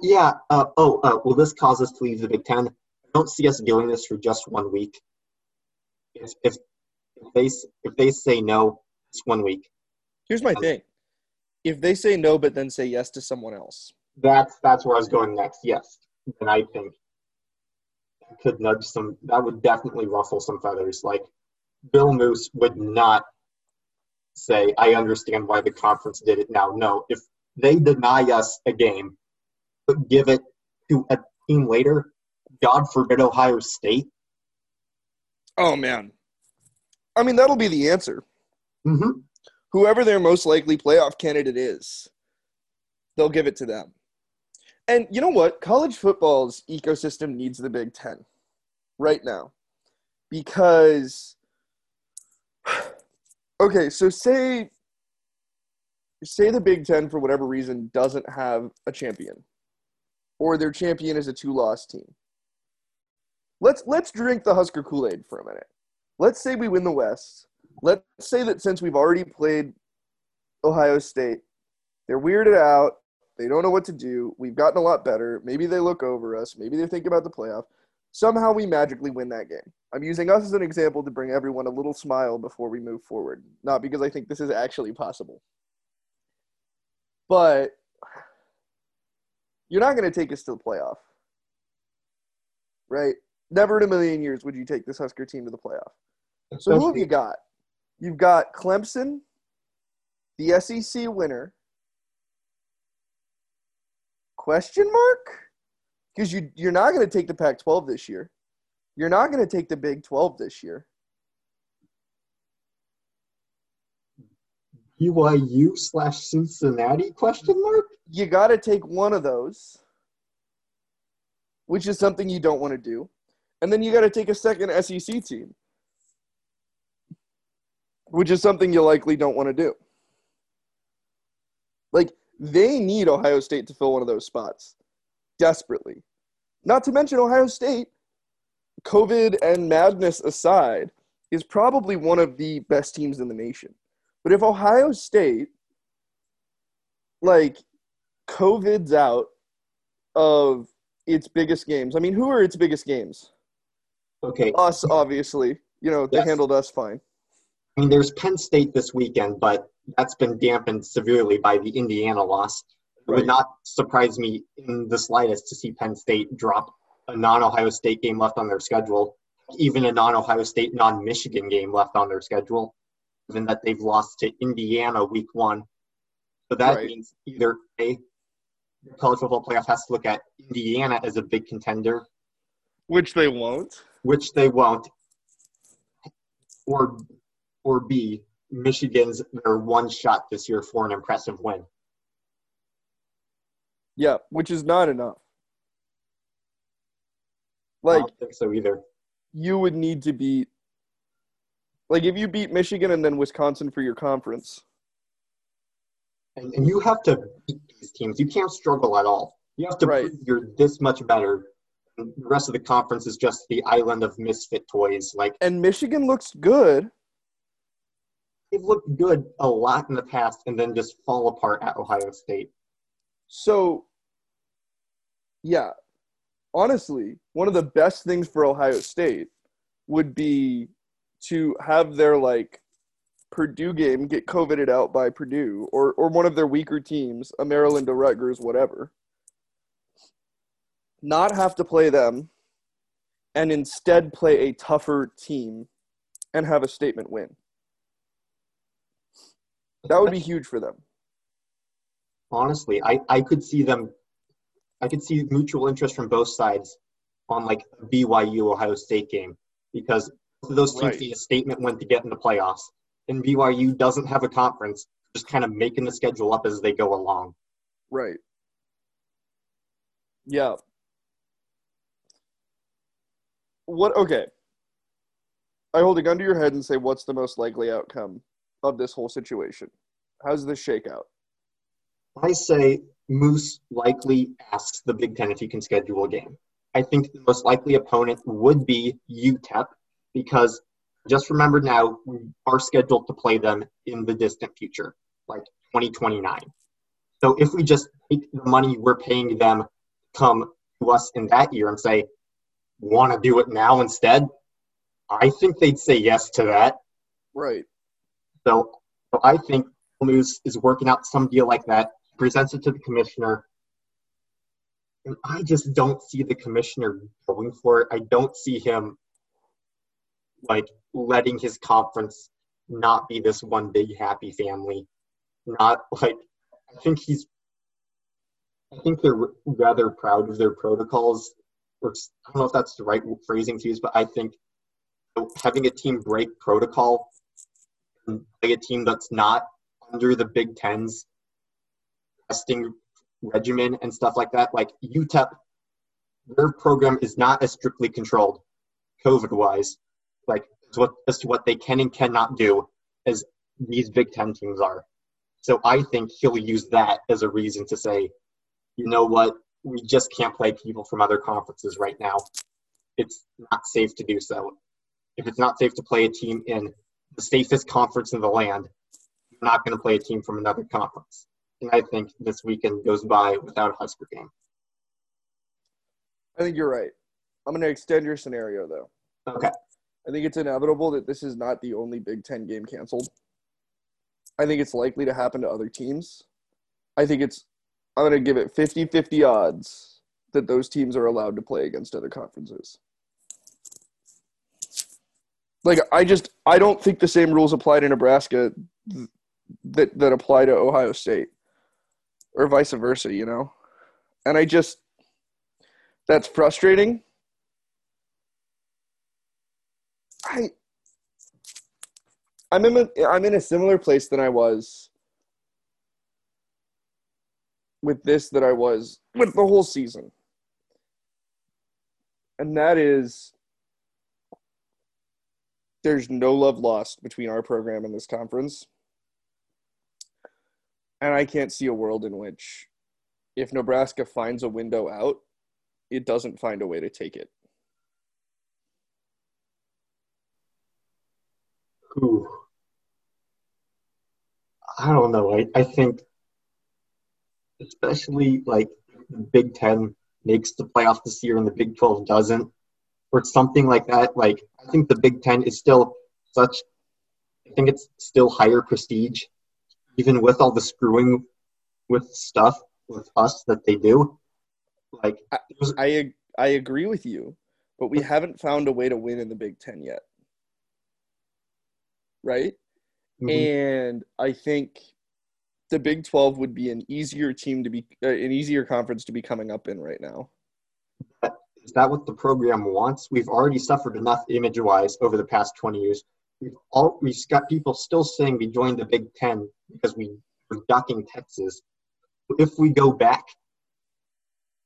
Yeah, uh, oh, uh, will this cause us to leave the Big Ten? I don't see us doing this for just one week. If, if they if they say no, it's one week. Here's my um, thing. If they say no but then say yes to someone else. That's that's where I was going next, yes. And I think that could nudge some – that would definitely ruffle some feathers. Like, Bill Moose would not say, I understand why the conference did it now. No, if they deny us a game – but give it to a team later, God forbid Ohio State. Oh, man. I mean, that'll be the answer. Mm-hmm. Whoever their most likely playoff candidate is, they'll give it to them. And you know what? College football's ecosystem needs the Big Ten right now. Because, okay, so say, say the Big Ten, for whatever reason, doesn't have a champion, or their champion is a two-loss team. Let's let's drink the Husker Kool-Aid for a minute. Let's say we win the West. Let's say that since we've already played Ohio State, they're weirded out. They don't know what to do. We've gotten a lot better. Maybe they look over us. Maybe they think about the playoff. Somehow we magically win that game. I'm using us as an example to bring everyone a little smile before we move forward, not because I think this is actually possible. But you're not going to take us to the playoff, right? Never in a million years would you take this Husker team to the playoff. So who have you got? You've got Clemson, the S E C winner. Question mark? Because you, you're not going to take the Pac twelve this year. You're not going to take the Big twelve this year. B Y U slash Cincinnati, question mark? You got to take one of those, which is something you don't want to do. And then you got to take a second S E C team, which is something you likely don't want to do. Like, they need Ohio State to fill one of those spots desperately. Not to mention Ohio State, COVID and madness aside, is probably one of the best teams in the nation. But if Ohio State, like, COVID's out of its biggest games, I mean, who are its biggest games? Okay. Us, obviously. You know, they yes. handled us fine. I mean, there's Penn State this weekend, but that's been dampened severely by the Indiana loss. It right. would not surprise me in the slightest to see Penn State drop a non-Ohio State game left on their schedule, even a non-Ohio State, non-Michigan game left on their schedule, given that they've lost to Indiana week one. So that right. means either A, the college football playoff has to look at Indiana as a big contender. Which they won't. Which they won't. Or or B, Michigan's their one shot this year for an impressive win. Yeah, which is not enough. Like, I don't think so either. You would need to beat – like, if you beat Michigan and then Wisconsin for your conference. And, and you have to beat these teams. You can't struggle at all. You have to right. prove you're this much better. And the rest of the conference is just the island of misfit toys. Like, and Michigan looks good. They've looked good a lot in the past and then just fall apart at Ohio State. So, yeah, honestly, one of the best things for Ohio State would be to have their, like, Purdue game get coveted out by Purdue or, or one of their weaker teams, a Maryland, a Rutgers, whatever. Not have to play them and instead play a tougher team and have a statement win. That would be huge for them. Honestly, I, I could see them – I could see mutual interest from both sides on, like, a B Y U-Ohio State game because those teams right. need a statement win to get in the playoffs. And B Y U doesn't have a conference, just kind of making the schedule up as they go along. Right. Yeah. What – okay. I hold a gun to your head and say, what's the most likely outcome of this whole situation? How's this shake out? I say Moose likely asks the Big Ten if he can schedule a game. I think the most likely opponent would be U T E P because just remember now we are scheduled to play them in the distant future, like twenty twenty-nine. So if we just take the money we're paying them come to us in that year and say, want to do it now instead, I think they'd say yes to that. Right. So, so I think Moose is working out some deal like that, presents it to the commissioner, and I just don't see the commissioner going for it. I don't see him, like, letting his conference not be this one big happy family. Not, like, I think he's, I think they're rather proud of their protocols. Or, I don't know if that's the right phrasing to use, but I think having a team break protocol and play a team that's not under the Big Ten's testing regimen and stuff like that. Like U T E P, their program is not as strictly controlled COVID-wise, like as to what they can and cannot do as these Big Ten teams are. So I think he'll use that as a reason to say, you know what, we just can't play people from other conferences right now. It's not safe to do so. If it's not safe to play a team in the safest conference in the land, you're not going to play a team from another conference. And I think this weekend goes by without a Husker game. I think you're right. I'm going to extend your scenario, though. Okay. I think it's inevitable that this is not the only Big Ten game canceled. I think it's likely to happen to other teams. I think it's – I'm going to give it fifty-fifty odds that those teams are allowed to play against other conferences. Like, I just – I don't think the same rules apply to Nebraska that that apply to Ohio State or vice versa, you know? And I just – that's frustrating. I, I'm in a, I'm in a similar place than I was with this that I was with the whole season. And that is – there's no love lost between our program and this conference. And I can't see a world in which if Nebraska finds a window out, it doesn't find a way to take it. Ooh. I don't know. I, I think especially like the Big Ten makes the playoff this year and the Big twelve doesn't, or something like that. Like, I think the Big Ten is still such – I think it's still higher prestige, even with all the screwing with stuff with us that they do. Like, I, I, I agree with you, but we haven't found a way to win in the Big Ten yet, right? Mm-hmm. And I think the Big twelve would be an easier team to be uh, – an easier conference to be coming up in right now. Is that what the program wants? We've already suffered enough image-wise over the past twenty years. We've, all, we've got people still saying we joined the Big Ten because we were ducking Texas. If we go back,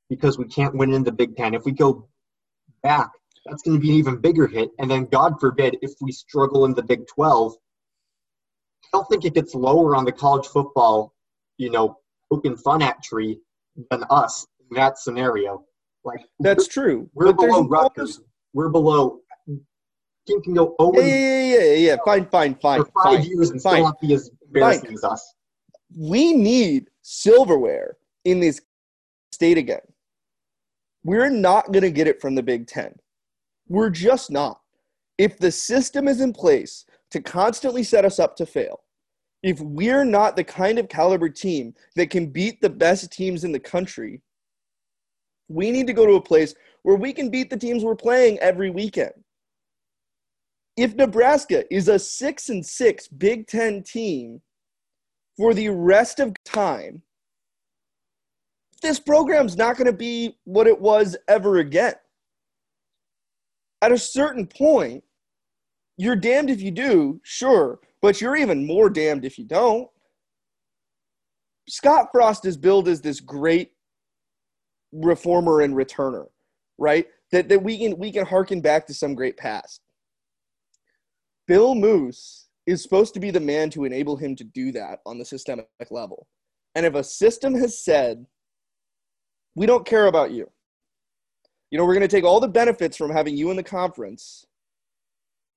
because we can't win in the Big Ten, if we go back, that's going to be an even bigger hit. And then, God forbid, if we struggle in the Big twelve, I don't think it gets lower on the college football, you know, poking fun at tree than us in that scenario. Like that's true. We're but below Rutgers. Almost... We're below. Team can go zero. Yeah, yeah, yeah, yeah. Fine, fine, fine. For five fine, years and fine, still not be as embarrassing fine. as us. We need silverware in this state again. We're not going to get it from the Big Ten. We're just not. If the system is in place to constantly set us up to fail, if we're not the kind of caliber team that can beat the best teams in the country, we need to go to a place where we can beat the teams we're playing every weekend. If Nebraska is a six and six Big Ten team for the rest of time, this program's not going to be what it was ever again. At a certain point, you're damned if you do, sure, but you're even more damned if you don't. Scott Frost is billed as this great reformer and returner, right? That that we can we can hearken back to some great past. Bill Moose is supposed to be the man to enable him to do that on the systemic level. And if a system has said, we don't care about you, you know, we're going to take all the benefits from having you in the conference,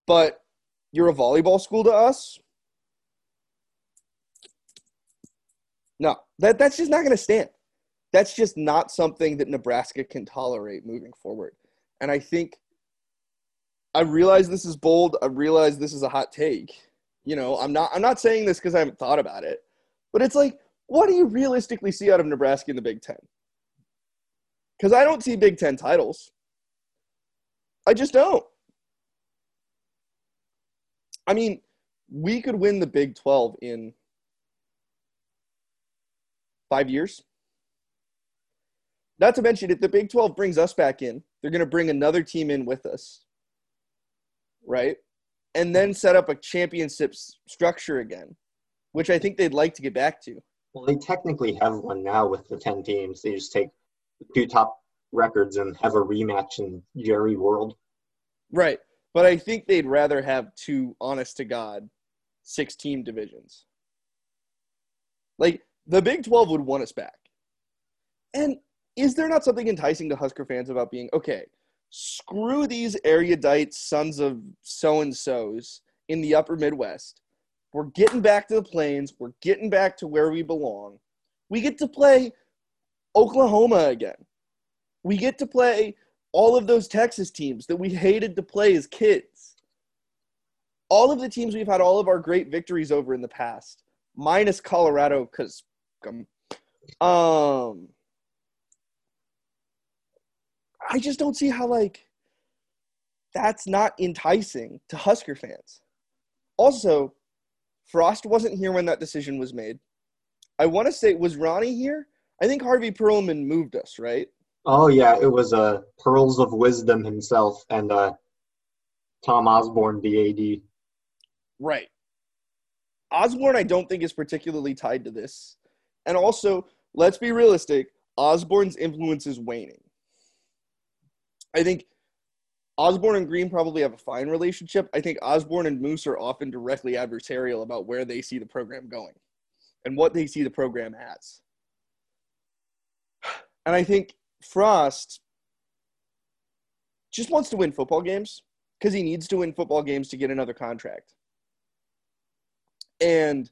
but you're a volleyball school to us? No, that, that's just not going to stand. That's just not something that Nebraska can tolerate moving forward. And I think I realize this is bold. I realize this is a hot take. You know, I'm not I'm not saying this because I haven't thought about it. But it's like, what do you realistically see out of Nebraska in the Big Ten? Because I don't see Big Ten titles. I just don't. I mean, we could win the Big twelve in five years. Not to mention, if the Big twelve brings us back in, they're going to bring another team in with us, right? And then set up a championship s- structure again, which I think they'd like to get back to. Well, they technically have one now with the ten teams. They just take the two top records and have a rematch in Jerry World. Right. But I think they'd rather have two, honest to God, six-team divisions. Like, the Big twelve would want us back. And is there not something enticing to Husker fans about being, okay, screw these erudite sons of so-and-sos in the upper Midwest. We're getting back to the plains. We're getting back to where we belong. We get to play Oklahoma again. We get to play all of those Texas teams that we hated to play as kids. All of the teams we've had all of our great victories over in the past, minus Colorado, because um, I just don't see how, like, that's not enticing to Husker fans. Also, Frost wasn't here when that decision was made. I want to say, was Ronnie here? I think Harvey Pearlman moved us, right? Oh, yeah. It was uh, Pearls of Wisdom himself and uh, Tom Osborne, D A D. Right. Osborne, I don't think, is particularly tied to this. And also, let's be realistic, Osborne's influence is waning. I think Osborne and Green probably have a fine relationship. I think Osborne and Moose are often directly adversarial about where they see the program going and what they see the program as. And I think Frost just wants to win football games because he needs to win football games to get another contract. And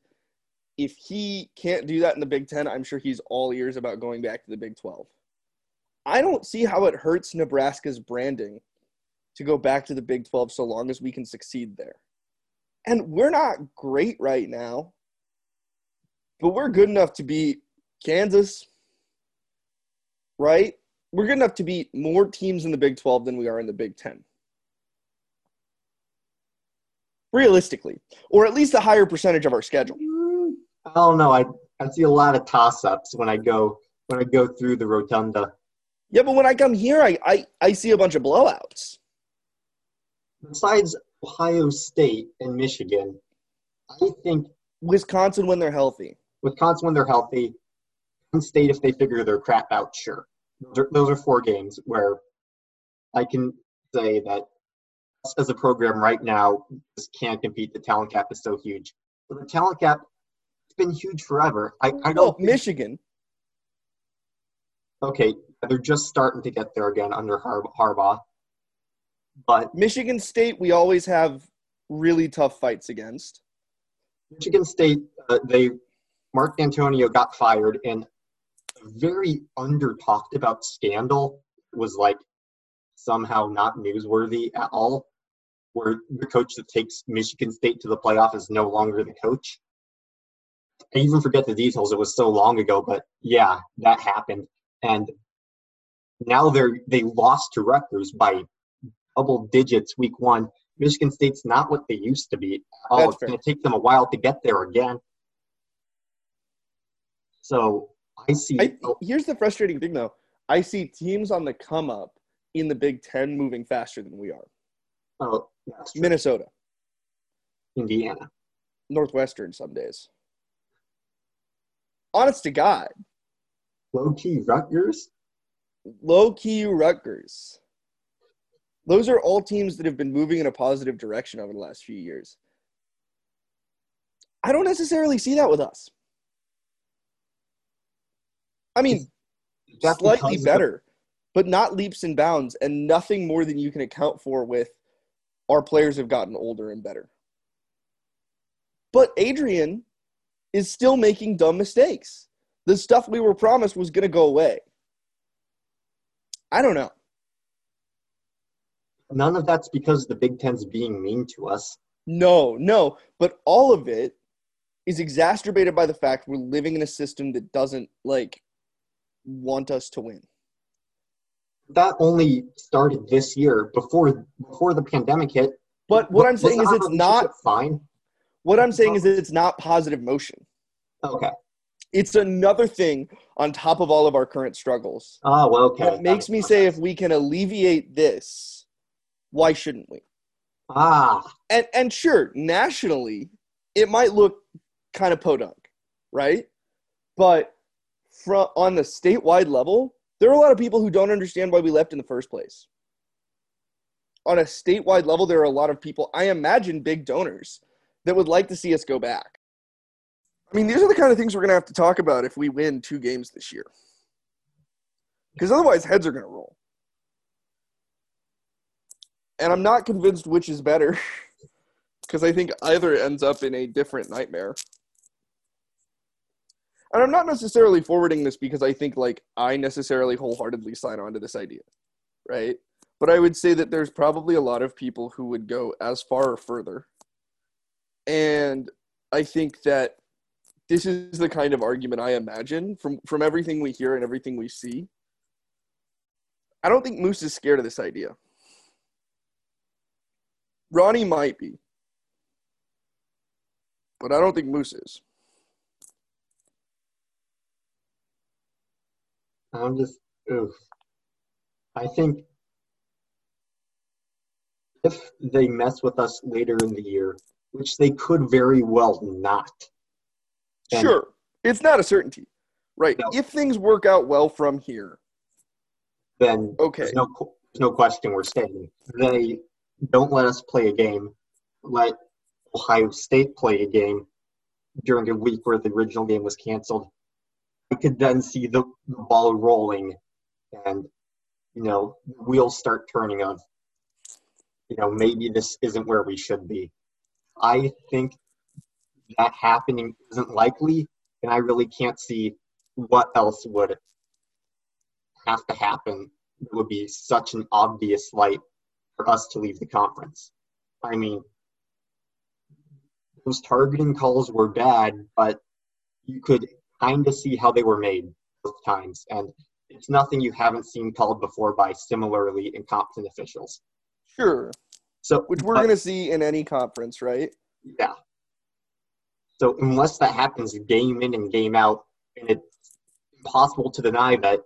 if he can't do that in the Big Ten, I'm sure he's all ears about going back to the Big twelve. I don't see how it hurts Nebraska's branding to go back to the Big twelve so long as we can succeed there. And we're not great right now, but we're good enough to beat Kansas, right? We're good enough to beat more teams in the Big twelve than we are in the Big ten. Realistically, or at least a higher percentage of our schedule. I don't know. I, I see a lot of toss-ups when I go when I go through the rotunda. Yeah, but when I come here, I, I, I see a bunch of blowouts. Besides, Ohio State and Michigan. I think Wisconsin when they're healthy. Wisconsin when they're healthy. Penn State if they figure their crap out, sure. Those are, those are four games where I can say that us as a program right now just can't compete. The talent cap is so huge. But the talent cap has been huge forever. I, I don't. Oh, think... Michigan. Okay, they're just starting to get there again under Har- Harbaugh. But Michigan State, we always have really tough fights against. Michigan State, uh, they Mark Antonio got fired, and a very under-talked about scandal was like somehow not newsworthy at all, where the coach that takes Michigan State to the playoff is no longer the coach. I even forget the details. It was so long ago, but yeah, that happened. And now they're they lost to Rutgers by double digits week one. Michigan State's not what they used to be. Oh, it's going to take them a while to get there again. So I see. I, here's the frustrating thing, though. I see teams on the come up in the Big Ten moving faster than we are. Oh, that's true. Minnesota, Indiana, Northwestern. Some days, honest to God, low key Rutgers, low key Rutgers. Those are all teams that have been moving in a positive direction over the last few years. I don't necessarily see that with us. I mean, that's slightly better, but not leaps and bounds, and nothing more than you can account for with our players have gotten older and better. But Adrian is still making dumb mistakes. The stuff we were promised was going to go away. I don't know. None of that's because the Big Ten's being mean to us. No, no. But all of it is exacerbated by the fact we're living in a system that doesn't, like, want us to win. That only started this year before before the pandemic hit. But what I'm saying is it's not fine. What I'm saying is that it's not positive motion. Okay. It's another thing on top of all of our current struggles. Oh, well, okay. It makes me say if we can alleviate this, why shouldn't we? Ah. And and sure, nationally, it might look kind of podunk, right? But from, on the statewide level, there are a lot of people who don't understand why we left in the first place. On a statewide level, there are a lot of people, I imagine big donors, that would like to see us go back. I mean, these are the kind of things we're going to have to talk about if we win two games this year. Because otherwise, heads are going to roll. And I'm not convinced which is better, because I think either ends up in a different nightmare. And I'm not necessarily forwarding this because I think, like, I necessarily wholeheartedly sign on to this idea, right? But I would say that there's probably a lot of people who would go as far or further. And I think that this is the kind of argument I imagine from, from everything we hear and everything we see. I don't think Moose is scared of this idea. Ronnie might be, but I don't think Moose is. I'm just, oof. I think if they mess with us later in the year, which they could very well not. Sure. It's not a certainty, right? No. If things work out well from here, then okay. There's no, there's no question we're staying. They don't let us play a game. Let Ohio State play a game during a week where the original game was canceled. I could then see the, the ball rolling and, you know, wheels start turning on. You know, maybe this isn't where we should be. I think that happening isn't likely, and I really can't see what else would have to happen. It would be such an obvious light for us to leave the conference. I mean, those targeting calls were bad, but you could kind of see how they were made both times, and it's nothing you haven't seen called before by similarly incompetent officials. Sure. So, which we're going to see in any conference, right? Yeah. So unless that happens game in and game out, and it's impossible to deny that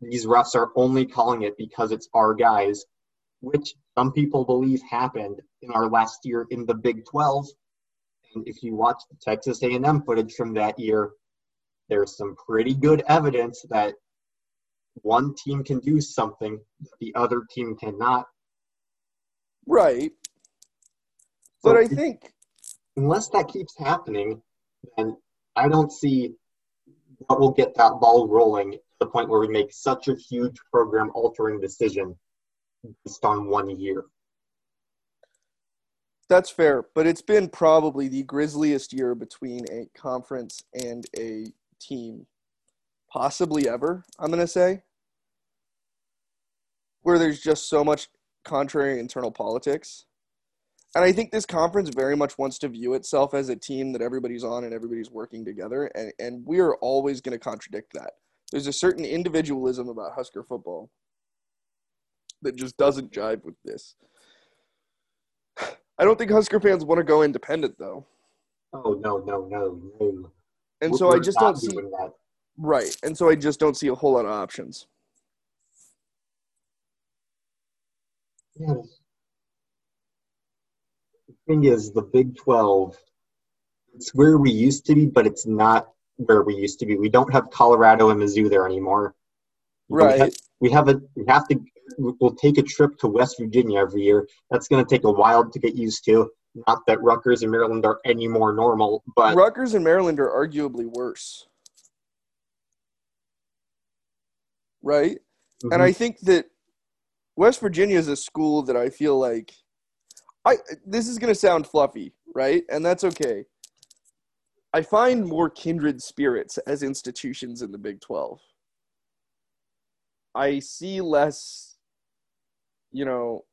these refs are only calling it because it's our guys, which some people believe happened in our last year in the Big twelve. And if you watch the Texas A and M footage from that year, there's some pretty good evidence that one team can do something that the other team cannot. Right. So but I if, think unless that keeps happening, then I don't see what will get that ball rolling to the point where we make such a huge program-altering decision based on one year. That's fair, but it's been probably the grisliest year between a conference and a team possibly ever, I'm going to say, where there's just so much contrary internal politics. And I think this conference very much wants to view itself as a team that everybody's on and everybody's working together, and, and we are always going to contradict that. There's a certain individualism about Husker football that just doesn't jive with this. I don't think Husker fans want to go independent, though. Oh, no, no, no, no. And We're so I just don't see – right. And so I just don't see a whole lot of options. Yeah. The thing is, the Big twelve, it's where we used to be, but it's not where we used to be. We don't have Colorado and Mizzou there anymore. Right. We have, we have a – we have to – We'll take a trip to West Virginia every year. That's going to take a while to get used to. Not that Rutgers and Maryland are any more normal, but Rutgers and Maryland are arguably worse, right? Mm-hmm. And I think that West Virginia is a school that I feel like I. This is going to sound fluffy, right? And that's okay. I find more kindred spirits as institutions in the Big twelve. I see less. You know,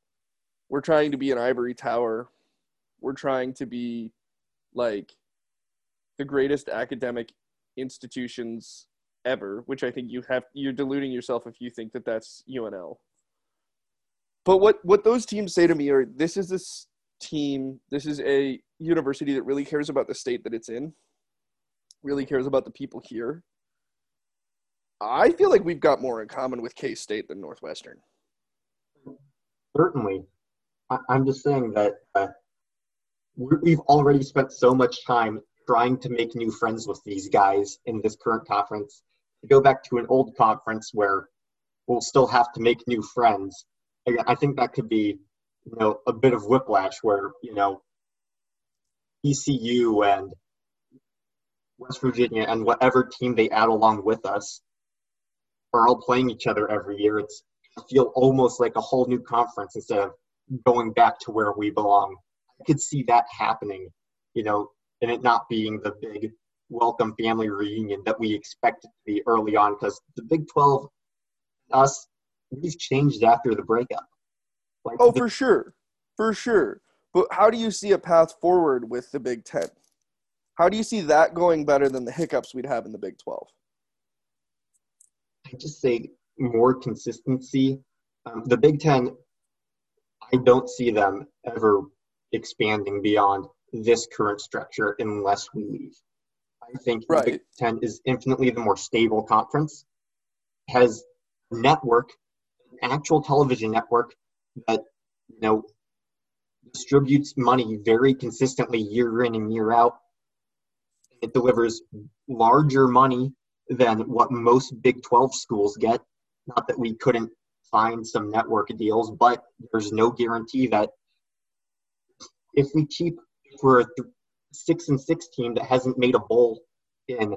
we're trying to be an ivory tower. We're trying to be, like, the greatest academic institutions ever, which I think you have, you're deluding yourself if you think that that's U N L. But what, what those teams say to me are, this is this team, this is a university that really cares about the state that it's in, really cares about the people here. I feel like we've got more in common with K-State than Northwestern. Certainly. I, I'm just saying that uh, we've already spent so much time trying to make new friends with these guys in this current conference. To go back to an old conference where we'll still have to make new friends, I think that could be, you know, a bit of whiplash where, you know, E C U and West Virginia and whatever team they add along with us are all playing each other every year. It's feel almost like a whole new conference instead of going back to where we belong. I could see that happening, you know, and it not being the big welcome family reunion that we expect it to be early on, because the Big twelve, us, we've changed after the breakup. Like oh, the- for sure. For sure. But how do you see a path forward with the Big Ten? How do you see that going better than the hiccups we'd have in the Big twelve? I just say – more consistency. Um, the Big Ten, I don't see them ever expanding beyond this current structure unless we leave. I think right. The Big Ten is infinitely the more stable conference, has a network, an actual television network that, you know, distributes money very consistently year in and year out. It delivers larger money than what most Big twelve schools get. Not that we couldn't find some network deals, but there's no guarantee that if we keep, if we're a th- six and six team that hasn't made a bowl in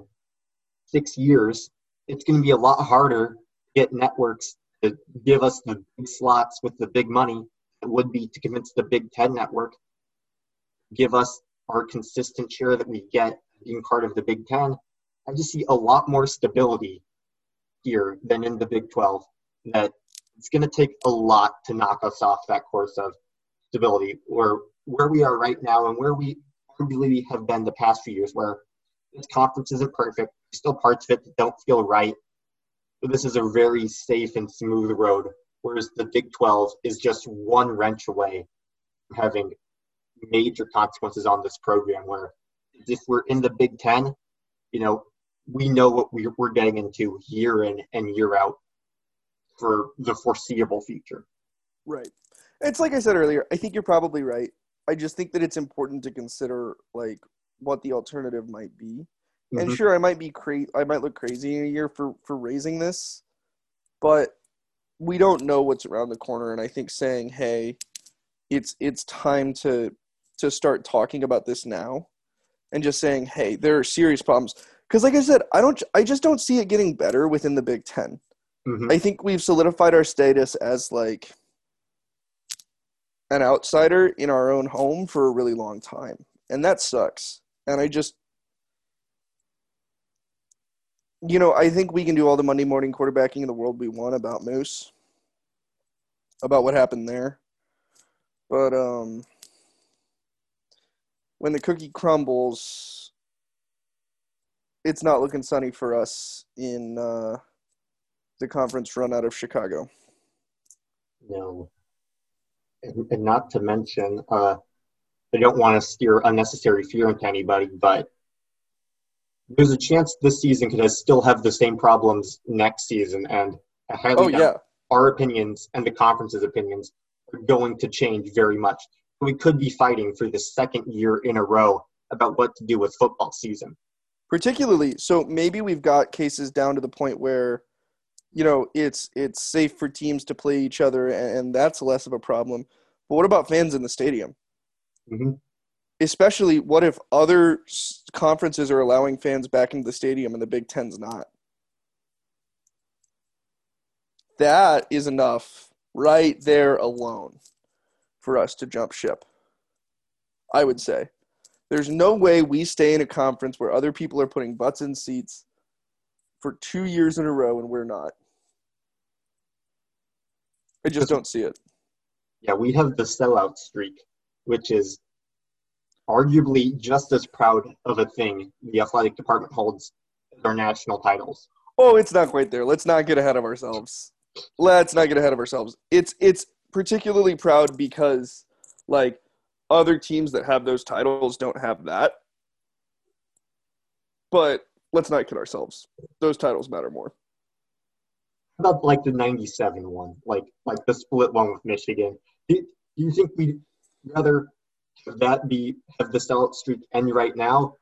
six years, it's going to be a lot harder to get networks to give us the big slots with the big money it would be to convince the Big Ten network, give us our consistent share that we get being part of the Big Ten. I just see a lot more stability here than in the Big twelve, that it's going to take a lot to knock us off that course of stability, where where we are right now and where we arguably have been the past few years, where this conference isn't perfect, there's still parts of it that don't feel right, but this is a very safe and smooth road, whereas the Big twelve is just one wrench away from having major consequences on this program, where if we're in the Big Ten, you know, we know what we're getting into year in and year out for the foreseeable future. Right. It's like I said earlier, I think you're probably right. I just think that it's important to consider, like, what the alternative might be. Mm-hmm. And sure, I might be cra- I might look crazy in a year for, for raising this, but we don't know what's around the corner. And I think saying, hey, it's it's time to to start talking about this now, and just saying, hey, there are serious problems. Because like I said, I don't I just don't see it getting better within the Big Ten. Mm-hmm. I think we've solidified our status as like an outsider in our own home for a really long time. And that sucks. And I just, you know, I think we can do all the Monday morning quarterbacking in the world we want about Moose, about what happened there. But um, when the cookie crumbles, it's not looking sunny for us in uh, the conference run out of Chicago. No. And, and not to mention, uh, I don't want to steer unnecessary fear into anybody, but there's a chance this season could I still have the same problems next season, and I highly oh, doubt yeah. our opinions and the conference's opinions are going to change very much. We could be fighting for the second year in a row about what to do with football season. Particularly, so maybe we've got cases down to the point where, you know, it's it's safe for teams to play each other, and, and that's less of a problem. But what about fans in the stadium? Mm-hmm. Especially, what if other conferences are allowing fans back into the stadium and the Big Ten's not? That is enough right there alone for us to jump ship, I would say. There's no way we stay in a conference where other people are putting butts in seats for two years in a row and we're not. I just don't see it. Yeah, we have the sellout streak, which is arguably just as proud of a thing the athletic department holds as our national titles. Oh, it's not quite there. Let's not get ahead of ourselves. Let's not get ahead of ourselves. It's it's particularly proud because, like, other teams that have those titles don't have that. But let's not kid ourselves. Those titles matter more. How about, like, the ninety-seven one? Like, like the split one with Michigan? Do, do you think we'd rather – Would that be have the sellout streak end right now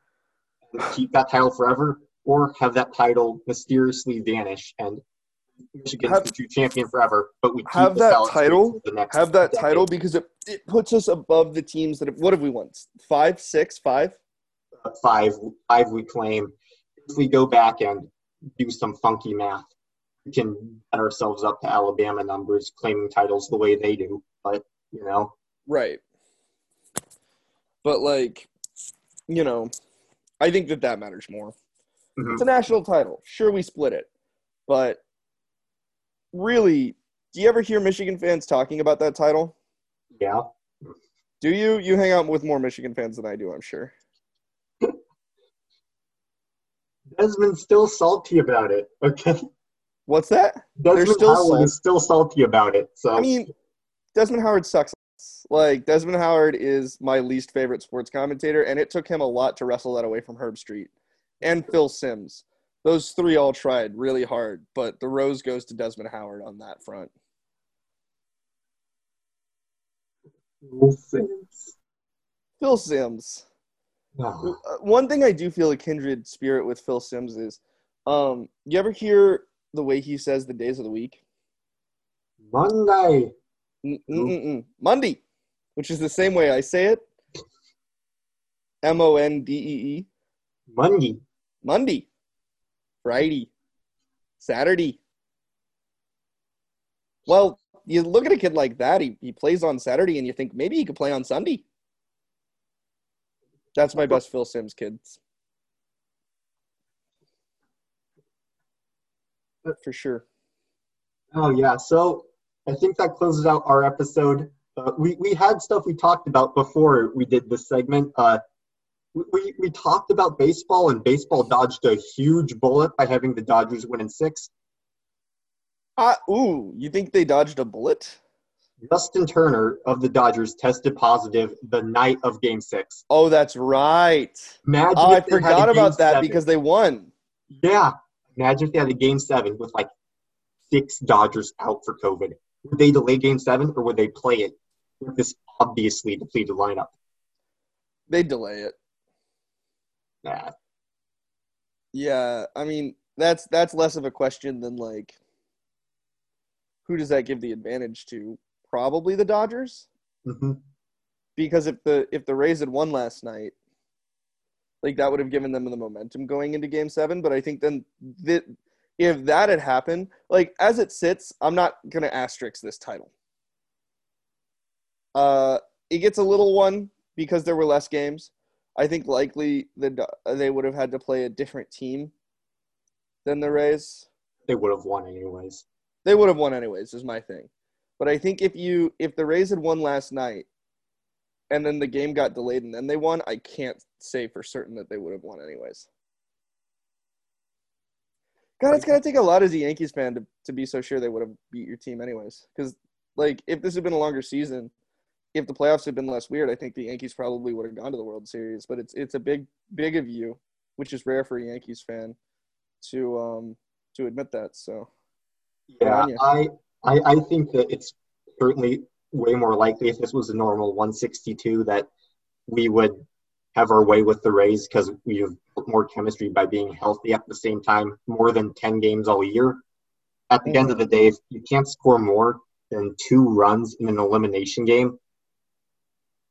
and keep that title forever, or have that title mysteriously vanish and Michigan's the true champion forever? But we keep have the that title. The next have that decade. title because it, it puts us above the teams that have, what have we won? Five, six, five, uh, five, five. We claim if we go back and do some funky math, we can get ourselves up to Alabama numbers claiming titles the way they do. But you know, right. But, like, you know, I think that that matters more. Mm-hmm. It's a national title. Sure, we split it. But really, do you ever hear Michigan fans talking about that title? Yeah. Do you? You hang out with more Michigan fans than I do, I'm sure. Desmond's still salty about it, okay? What's that? Desmond They're still Howard salty. is still salty about it. So I mean, Desmond Howard sucks. Like, Desmond Howard is my least favorite sports commentator, and it took him a lot to wrestle that away from Herb Street and Phil Simms. Those three all tried really hard, but the rose goes to Desmond Howard on that front. Phil Simms. Phil Simms. Oh. One thing I do feel a kindred spirit with Phil Simms is, um, you ever hear the way he says the days of the week? Monday. Mm-mm-mm. Monday, which is the same way I say it. M O N D E E. Monday. Monday. Friday. Saturday. Well, you look at a kid like that, he, he plays on Saturday, and you think maybe he could play on Sunday. That's my best Phil Simms, kids. For sure. Oh, yeah. So I think that closes out our episode. Uh, we, we had stuff we talked about before we did this segment. Uh, we, we talked about baseball, and baseball dodged a huge bullet by having the Dodgers win in six. Uh, ooh, you think they dodged a bullet? Justin Turner of the Dodgers tested positive the night of Game six. Oh, that's right. Imagine oh, I forgot about that seven. Because they won. Yeah. Imagine if they had a Game seven with, like, six Dodgers out for COVID. Would they delay game seven, or would they play it with this obviously depleted lineup? They'd delay it. Nah. Yeah, I mean, that's that's less of a question than, like, who does that give the advantage to? Probably the Dodgers. Mm-hmm. Because if the if the Rays had won last night, like, that would have given them the momentum going into Game Seven. But I think then th- if that had happened, like, as it sits, I'm not gonna asterisk this title. Uh, it gets a little one because there were less games. I think likely the they would have had to play a different team than the Rays. They would have won anyways. They would have won anyways, is my thing. But I think if you if the Rays had won last night, and then the game got delayed and then they won, I can't say for certain that they would have won anyways. God, it's going to take a lot as a Yankees fan to, to be so sure they would have beat your team anyways. Because, like, if this had been a longer season, if the playoffs had been less weird, I think the Yankees probably would have gone to the World Series. But it's it's a big, big of you, which is rare for a Yankees fan, to um to admit that. So, yeah, I, I, I think that it's certainly – way more likely if this was a normal one sixty-two that we would have our way with the Rays because we have more chemistry by being healthy at the same time, more than ten games all year. At the end of the day, if you can't score more than two runs in an elimination game,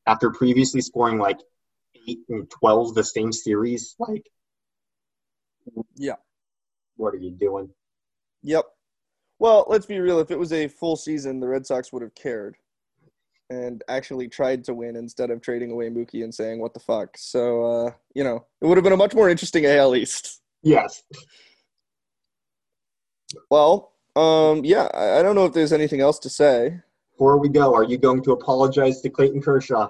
after previously scoring like eight and twelve the same series, like, yeah, what are you doing? Yep. Well, let's be real. If it was a full season, the Red Sox would have cared and actually tried to win instead of trading away Mookie and saying, what the fuck? So, uh, you know, it would have been a much more interesting A L East. Yes. Well, um, yeah, I, I don't know if there's anything else to say. Before we go, are you going to apologize to Clayton Kershaw?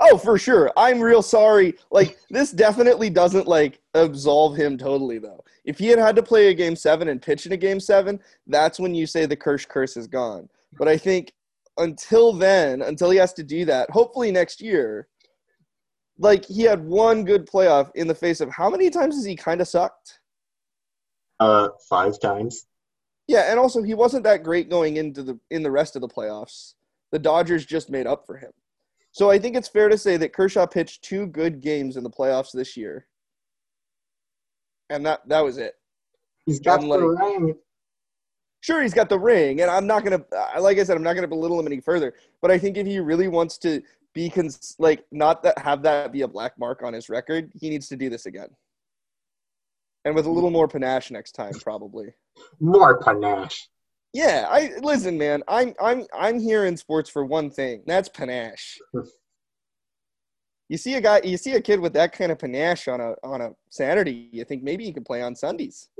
Oh, for sure. I'm real sorry. Like, this definitely doesn't, like, absolve him totally, though. If he had had to play a Game seven and pitch in a Game seven, that's when you say the Kersh curse is gone. But I think until then, until he has to do that, hopefully next year, like, he had one good playoff in the face of how many times has he kind of sucked? Uh, five times. Yeah, and also he wasn't that great going into the in the rest of the playoffs. The Dodgers just made up for him. So I think it's fair to say that Kershaw pitched two good games in the playoffs this year. And that, that was it. He's got like, the ring. Sure, he's got the ring. And I'm not going to – like I said, I'm not going to belittle him any further. But I think if he really wants to be cons- – like not that have that be a black mark on his record, he needs to do this again. And with a little more panache next time, probably. More panache. Yeah, I listen, man. I'm I'm I'm here in sports for one thing. That's panache. You see a guy, you see a kid with that kind of panache on a on a Saturday. You think maybe he can play on Sundays.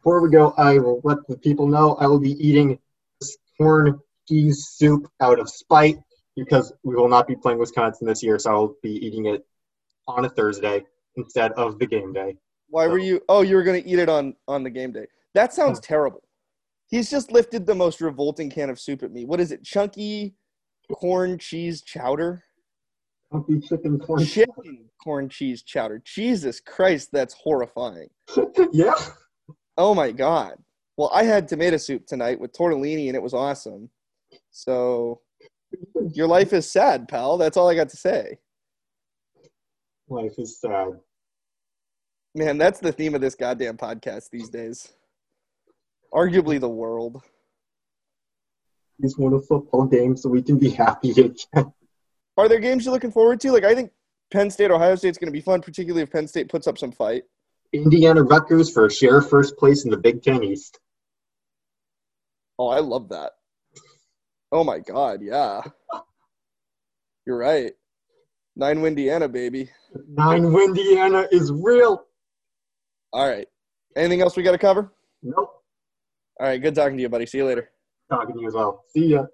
Before we go, I will let the people know I will be eating this corn cheese soup out of spite because we will not be playing Wisconsin this year. So I'll be eating it on a Thursday instead of the game day. Why so. were you? Oh, you were going to eat it on on the game day. That sounds terrible. He's just lifted the most revolting can of soup at me. What is it? Chunky corn cheese chowder? Chunky chicken corn chicken chowder. corn cheese chowder. Jesus Christ, that's horrifying. Yeah. Oh, my God. Well, I had tomato soup tonight with tortellini, and it was awesome. So your life is sad, pal. That's all I got to say. Life is sad. Man, that's the theme of this goddamn podcast these days. Arguably the world. He's won a football game so we can be happy again. Are there games you're looking forward to? Like, I think Penn State, Ohio State's going to be fun, particularly if Penn State puts up some fight. Indiana Rutgers for a share first place in the Big Ten East. Oh, I love that. Oh, my God, yeah. You're right. Nine Windiana, baby. Nine Windiana is real. All right. Anything else we got to cover? Nope. All right, good talking to you, buddy. See you later. Talking to you as well. See ya.